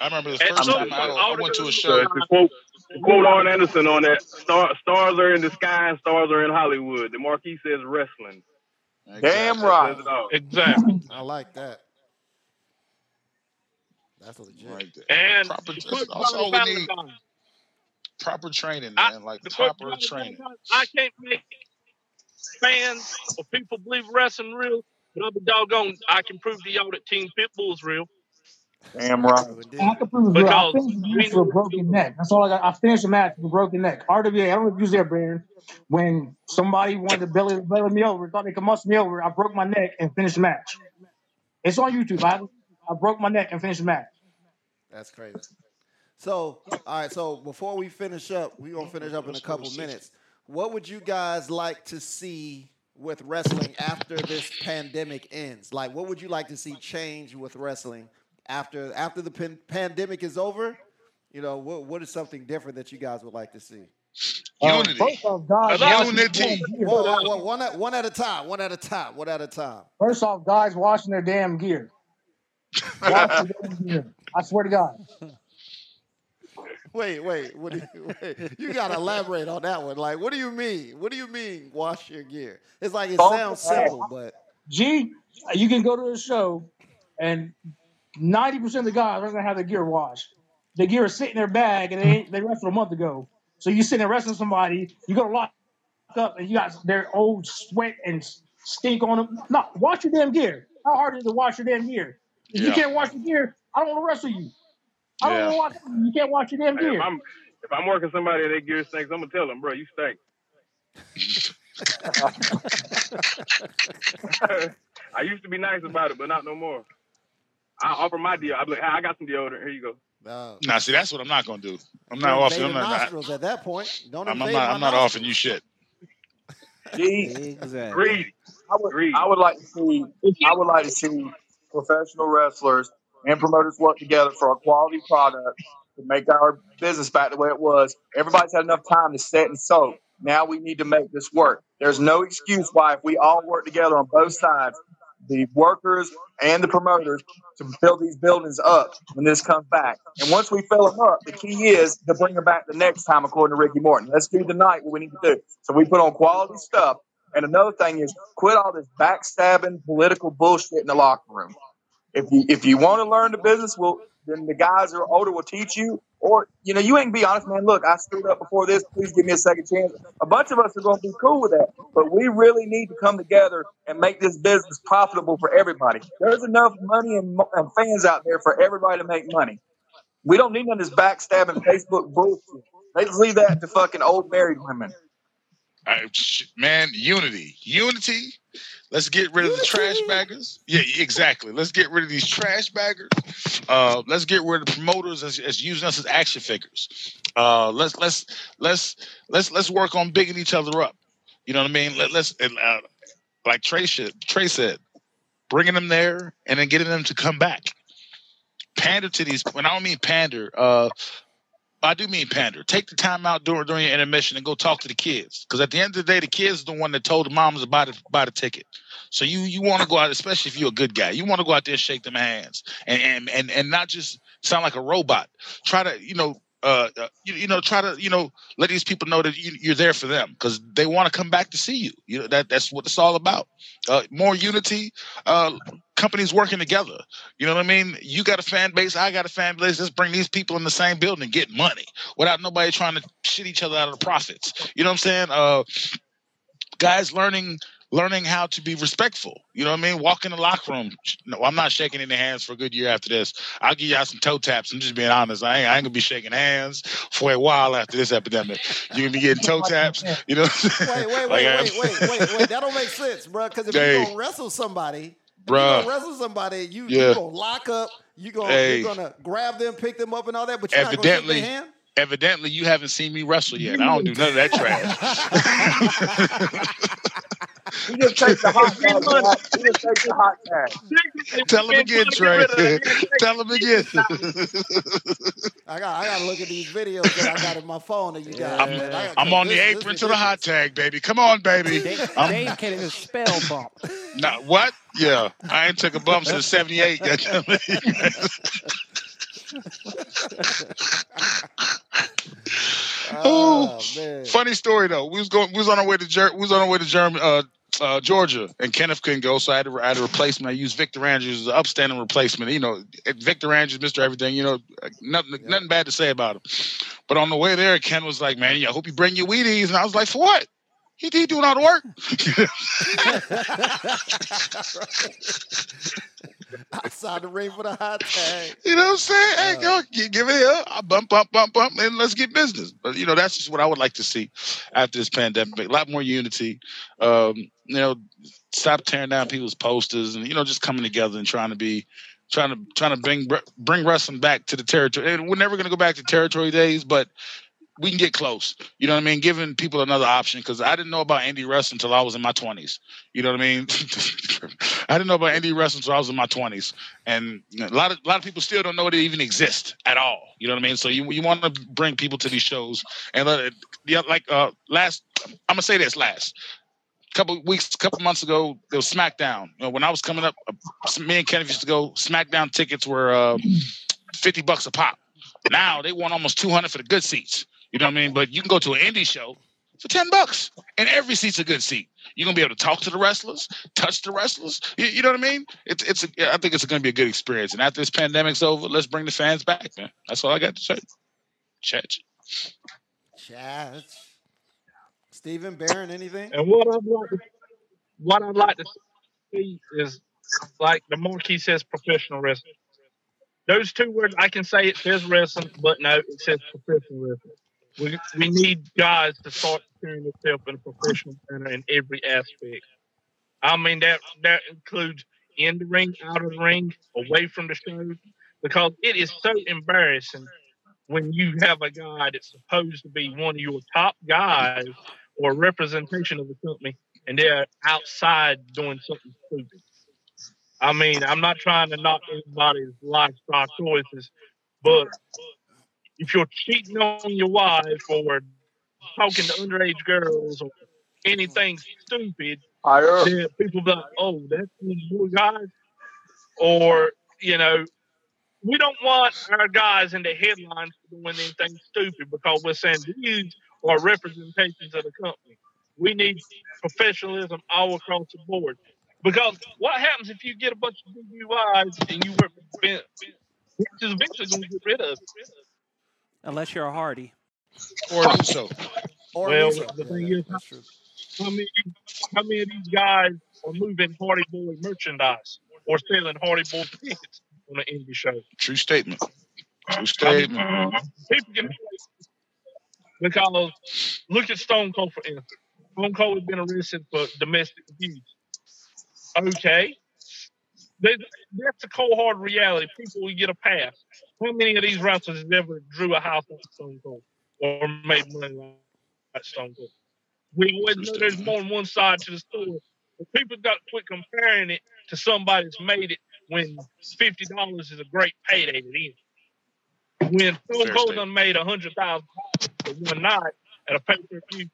I remember the first time I, I went to a show. To quote, to quote Arn Anderson on that, star, stars are in the sky and stars are in Hollywood. The marquee says wrestling. Exactly. Damn right. Exactly. I like that. That's legit. Right there. And proper, also we need proper training, man. Like I, proper training. I can't make fans or people believe wrestling real, but I'll be doggone. I can prove to y'all that Team Pitbull's real. Damn right. I can prove it. I finished the match with a broken neck. That's all I got. I finished the match with a broken neck. R W A, I don't know if you was there, Baron. When somebody wanted to belly, belly me over, thought they could muscle me over, I broke my neck and finished the match. It's on YouTube. I, I broke my neck and finished the match. That's crazy. So, all right, so before we finish up, we're going to finish up in a couple minutes. What would you guys like to see with wrestling after this pandemic ends? Like, what would you like to see change with wrestling? After after the pan pandemic is over, you know, what what is something different that you guys would like to see? Unity. Um, first off, Unity. Whoa, whoa, whoa. One, at, one at a time. One at a time. One at a time. First off, guys washing their damn gear. Wash their damn gear. I swear to God. Wait, wait, what do you, wait. You got to elaborate on that one. Like, what do you mean? What do you mean wash your gear? It's like it sounds simple, but. G, you can go to a show and ninety percent of the guys are going to have their gear washed. The gear is sitting in their bag, and they ain't, they wrestled a month ago. So you sitting there wrestling somebody, you go to lock up, and you got their old sweat and stink on them. No, wash your damn gear. How hard is it to wash your damn gear? If yeah. you can't wash your gear, I don't want to wrestle you. I don't yeah. want to watch you. You can't wash your damn gear. Hey, if, I'm, if I'm working somebody and their gear stinks, I'm going to tell them, bro, you stink. I used to be nice about it, but not no more. I offer my deal. I'm like, I got some deodorant. Here you go. No. Nah, see, that's what I'm not gonna do. I'm not offering. I'm not. I, at that point, don't. I'm, I'm not. I'm not offering you shit. Exactly. Greedy. I would. Greedy. I would like to see. I would like to see professional wrestlers and promoters work together for a quality product to make our business back the way it was. Everybody's had enough time to set and soak. Now we need to make this work. There's no excuse why if we all work together on both sides, the workers and the promoters, to fill these buildings up when this comes back. And once we fill them up, the key is to bring them back the next time, according to Ricky Morton. Let's do tonight what we need to do. So we put on quality stuff. And another thing is quit all this backstabbing political bullshit in the locker room. If you if you want to learn the business, well, then the guys who are older will teach you. Or, you know, you ain't be honest, man. Look, I screwed up before this. Please give me a second chance. A bunch of us are going to be cool with that. But we really need to come together and make this business profitable for everybody. There's enough money and, and fans out there for everybody to make money. We don't need none of this backstabbing Facebook bullshit. They just leave that to fucking old married women. I, man, unity. Unity. Let's get rid of the trash baggers. Yeah, exactly. Let's get rid of these trash baggers. Uh, let's get rid of the promoters as, as using us as action figures. Uh, let's let's let's let's let's work on bigging each other up. You know what I mean? Let, let's and, uh, like Trey should, Trey said, bringing them there and then getting them to come back. Pander to these. When I don't mean pander, uh, I do mean pander. Take the time out during during your intermission and go talk to the kids. Because at the end of the day, the kids are the one that told the moms to buy the, buy the ticket. So you you want to go out, especially if you're a good guy, you want to go out there and shake them hands and and, and and not just sound like a robot. Try to, you know, uh, you, you know, try to, you know, let these people know that you, you're there for them because they want to come back to see you. You know, that that's what it's all about. Uh, more unity, uh, companies working together. You know what I mean? You got a fan base. I got a fan base. Let's bring these people in the same building and get money without nobody trying to shit each other out of the profits. You know what I'm saying? Uh, guys learning learning how to be respectful. You know what I mean? Walk in the locker room. No, I'm not shaking any hands for a good year after this. I'll give y'all some toe taps. I'm just being honest. I ain't, I ain't going to be shaking hands for a while after this epidemic. You're going to be getting toe taps. You know what I'm saying? Wait, wait, wait, like, wait, wait, wait, wait. That don't make sense, bro. Because if hey, you're going to wrestle somebody, bruh. If you're going to wrestle somebody, you, yeah. you're going to lock up. You're going hey. to grab them, pick them up and all that, but you're Evidently, not going to shake their hand? Evidently, you haven't seen me wrestle yet. I don't do none of that trash. You just take the hot tag. You just take the hot tag. Tell him again, Trey. Tell him again. I got. I got to look at these videos that I got in my phone that you got. Yeah. Man, I'm on this, the apron to the hot tag, baby. Come on, baby. Dave, Dave can't even spell bump. Not what? Yeah, I ain't took a bump since seventy-eight. Oh, man. Funny story though. We was going. We was on our way to Jer- we was on our way to Germany, uh, uh, Georgia, and Kenneth couldn't go, so I had, to, I had a replacement. I used Victor Andrews as an upstanding replacement. You know, Victor Andrews, Mister Everything. You know, nothing, yeah. nothing bad to say about him. But on the way there, Ken was like, "Man, I hope you bring your Wheaties," and I was like, "For what? He, he doing all the work." Outside the ring for the hot tag. You know what I'm saying? Hey, uh, yo, give it here. I bump, bump, bump, bump, and let's get business. But, you know, that's just what I would like to see after this pandemic. A lot more unity. Um, you know, stop tearing down people's posters and, you know, just coming together and trying to be, trying to trying to bring bring wrestling back to the territory. And we're never going to go back to territory days, but we can get close. You know what I mean? Giving people another option, because I didn't know about indie wrestling until I was in my twenties. You know what I mean? I didn't know about indie wrestling until I was in my twenties. And a lot of a lot of people still don't know it even exists at all. You know what I mean? So you you want to bring people to these shows. And let it, like uh, last, I'm going to say this last. A couple weeks, a couple months ago, it was SmackDown. You know, when I was coming up, me and Kenneth used to go, SmackDown tickets were uh, fifty bucks a pop. Now they want almost two hundred for the good seats. You know what I mean? But you can go to an indie show for ten bucks, and every seat's a good seat. You're going to be able to talk to the wrestlers, touch the wrestlers. You, you know what I mean? It's, it's. A, I think it's going to be a good experience. And after this pandemic's over, let's bring the fans back, man. That's all I got to say. Chat. Chat. Steven, Baron, anything? And what I'd like to, what I'd like to see is, like the marquee says, professional wrestling. Those two words, I can say it says wrestling, but no, it says professional wrestling. We we need guys to start doing themselves in a professional manner in every aspect. I mean, that that includes in the ring, out of the ring, away from the show, because it is so embarrassing when you have a guy that's supposed to be one of your top guys or representation of the company, and they're outside doing something stupid. I mean, I'm not trying to knock anybody's lifestyle choices, but if you're cheating on your wife or talking to underage girls or anything stupid, then people be like, oh, that's your guy? Or, you know, we don't want our guys in the headlines doing anything stupid because we're saying these are representations of the company. We need professionalism all across the board. Because what happens if you get a bunch of D U Is and you work with Ben? You're eventually going to get rid of it. Unless you're a Hardy. Or so. Or well, so. The thing yeah, is, how many, how many of these guys are moving Hardy Boy merchandise or selling Hardy Boy tickets on an indie show? True statement. True statement. I mean, people get because look at Stone Cold, for instance. Stone Cold has been arrested for domestic abuse. Okay. That's a cold, hard reality. People will get a pass. How many of these wrestlers never drew a house on Stone Cold or made money on Stone Cold? We wouldn't know there's more than one side to the story. People got to quit comparing it to somebody that's made it when fifty dollars is a great payday to them. When Stone Cold done made one hundred thousand dollars one night at a pay-per-view,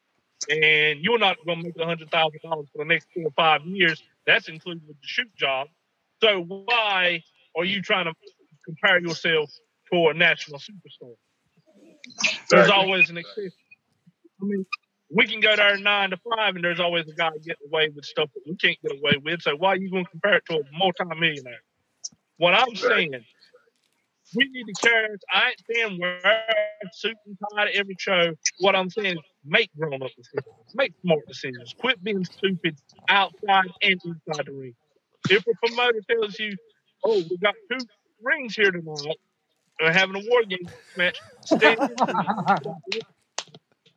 and you're not going to make one hundred thousand dollars for the next four or five years, that's included with the shoot job. So why are you trying to compare yourself to a national superstar? There's always an exception. I mean, we can go there nine to five, and there's always a guy getting away with stuff that we can't get away with. So why are you going to compare it to a multimillionaire? What I'm saying, We need to charge. I ain't saying wear suit and tie to every show. What I'm saying is make grown-up decisions. Make smart decisions. Quit being stupid outside and inside the ring. If a promoter tells you, oh, we got two rings here tonight, or having a war game match, stand in the ring.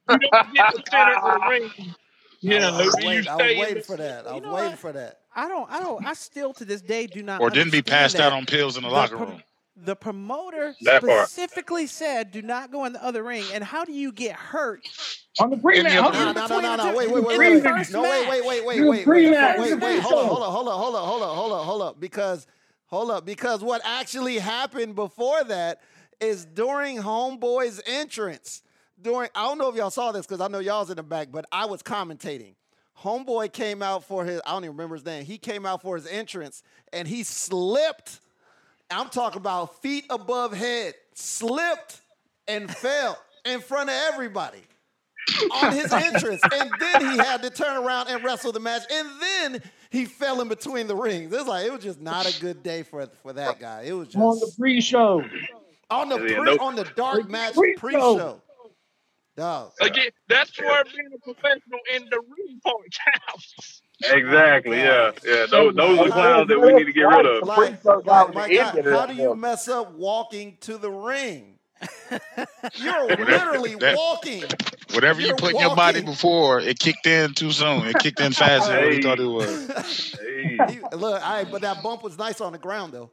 You don't get the center of the ring. You know, I was waiting, I was waiting for that. I was you know waiting what? for that. I don't, I don't, I still to this day do not. Or didn't be passed that. out on pills in the, the locker room. The promoter that specifically part. said, "Do not go in the other ring." And how do you get hurt? On the pre-match. No, no, no, no, no. Wait, wait, wait, wait. No, wait, wait, wait, wait, wait. Wait, wait, wait. Hold on, hold on, hold on, hold on, hold on, hold on, hold up. Because, hold up, because what actually happened before that is during Homeboy's entrance. During, I don't know if y'all saw this because I know y'all's in the back, but I was commentating. Homeboy came out for his, I don't even remember his name. He came out for his entrance and he slipped. I'm talking about feet above head, slipped and fell in front of everybody on his entrance. And then he had to turn around and wrestle the match. And then he fell in between the rings. It was like, it was just not a good day for, for that guy. It was just on the pre-show. On the pre, no, on the dark match pre-show. pre-show. No. Again, that's where being a professional in the ring part's house. Exactly, yeah. yeah. Those, those are the clowns that we need to get rid of. Like, like, my God, how do you mess up walking to the ring? You're literally that, walking. Whatever You're you put in your body before, it kicked in too soon. It kicked in faster hey. than we thought it was. Hey. He, look, I, but that bump was nice on the ground, though.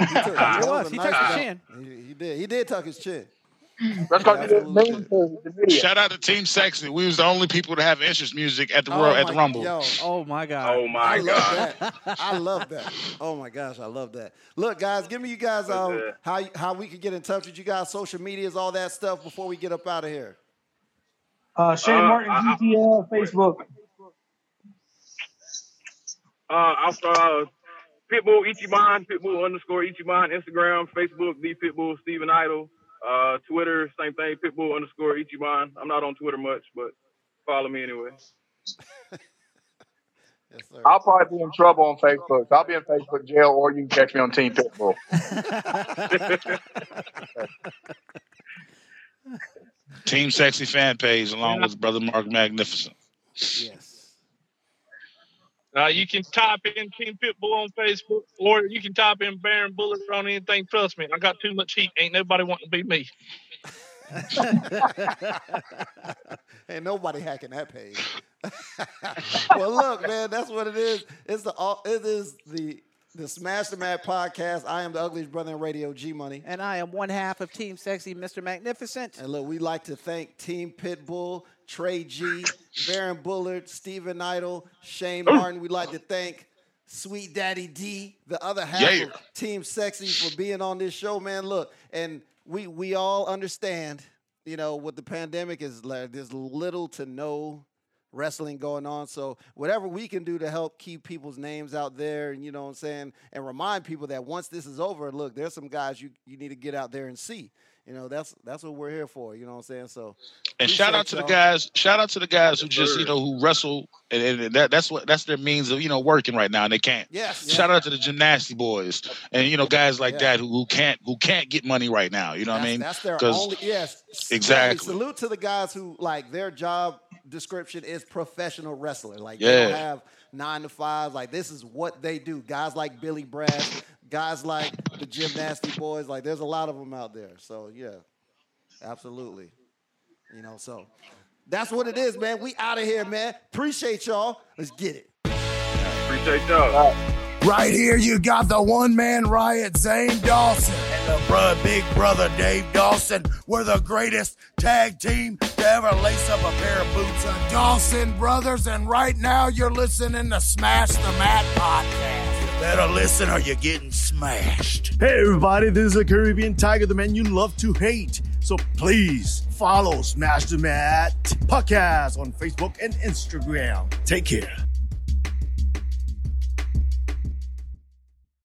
He took, it was. He nice took his chin. He, he, did. he did tuck his chin. Let's go to shout out to Team Sexy. We was the only people to have entrance music at the oh world at the Rumble. Yo, oh my god! Oh my I god! Love that. I love that. Oh my gosh, I love that. Look, guys, give me you guys um, how how we can get in touch with you guys, social medias, all that stuff before we get up out of here. Uh, Shane uh, Martin G T L Facebook. Uh, I'll start. Uh, Pitbull Ichiban, Pitbull underscore Ichiban, Instagram, Facebook, The Pitbull, Steven Idol. Uh, Twitter, same thing, Pitbull underscore Ichiban. I'm not on Twitter much, but follow me anyway. Yes, sir. I'll probably be in trouble on Facebook. I'll be in Facebook jail, or you can catch me on Team Pitbull. Team Sexy fan page, along with Brother Mark Magnificent. Yes. Uh, you can type in Team Pitbull on Facebook, or you can type in Baron Bullet on anything. Trust me, I got too much heat. Ain't nobody wanting to be me. Ain't nobody hacking that page. Well, look, man, that's what it is. It's the it is the the Smash the Mat Podcast. I am the ugliest brother in radio, G Money, and I am one half of Team Sexy, Mister Magnificent. And look, we like to thank Team Pitbull, Trey G, Baron Bullard, Steven Idol, Shane Martin. We'd like to thank Sweet Daddy D, the other half yeah. of Team Sexy, for being on this show, man. Look, and we we all understand, you know, with the pandemic is like, there's little to no wrestling going on. So whatever we can do to help keep people's names out there, and you know what I'm saying, and remind people that once this is over, look, there's some guys you, you need to get out there and see. You know, that's that's what we're here for. You know what I'm saying? So, and shout out to y'all. the guys. Shout out to the guys who just you know who wrestle, and, and that, that's what that's their means of you know working right now, and they can't. Yes. Shout yeah. out to the gymnastic boys, and you know guys like yeah. that who, who can't who can't get money right now. You know that's, what I mean? That's their only. Yes. Exactly. Salute to the guys who like their job description is professional wrestler. Like yeah. they don't have nine to five. Like this is what they do. Guys like Billy Bragg. Guys like the gymnastic boys, like there's a lot of them out there. So yeah, absolutely. You know, so that's what it is, man. We out of here, man. Appreciate y'all. Let's get it. Appreciate y'all. Right here, you got the one-man riot, Zane Dawson, and the bro- big brother, Dave Dawson. We're the greatest tag team to ever lace up a pair of boots on Dawson Brothers, and right now you're listening to Smash the Mat Podcast. Better listen or you're getting smashed. Hey everybody, this is the Caribbean Tiger, the man you love to hate. So please follow Smash the Mat Podcast on Facebook and Instagram. Take care.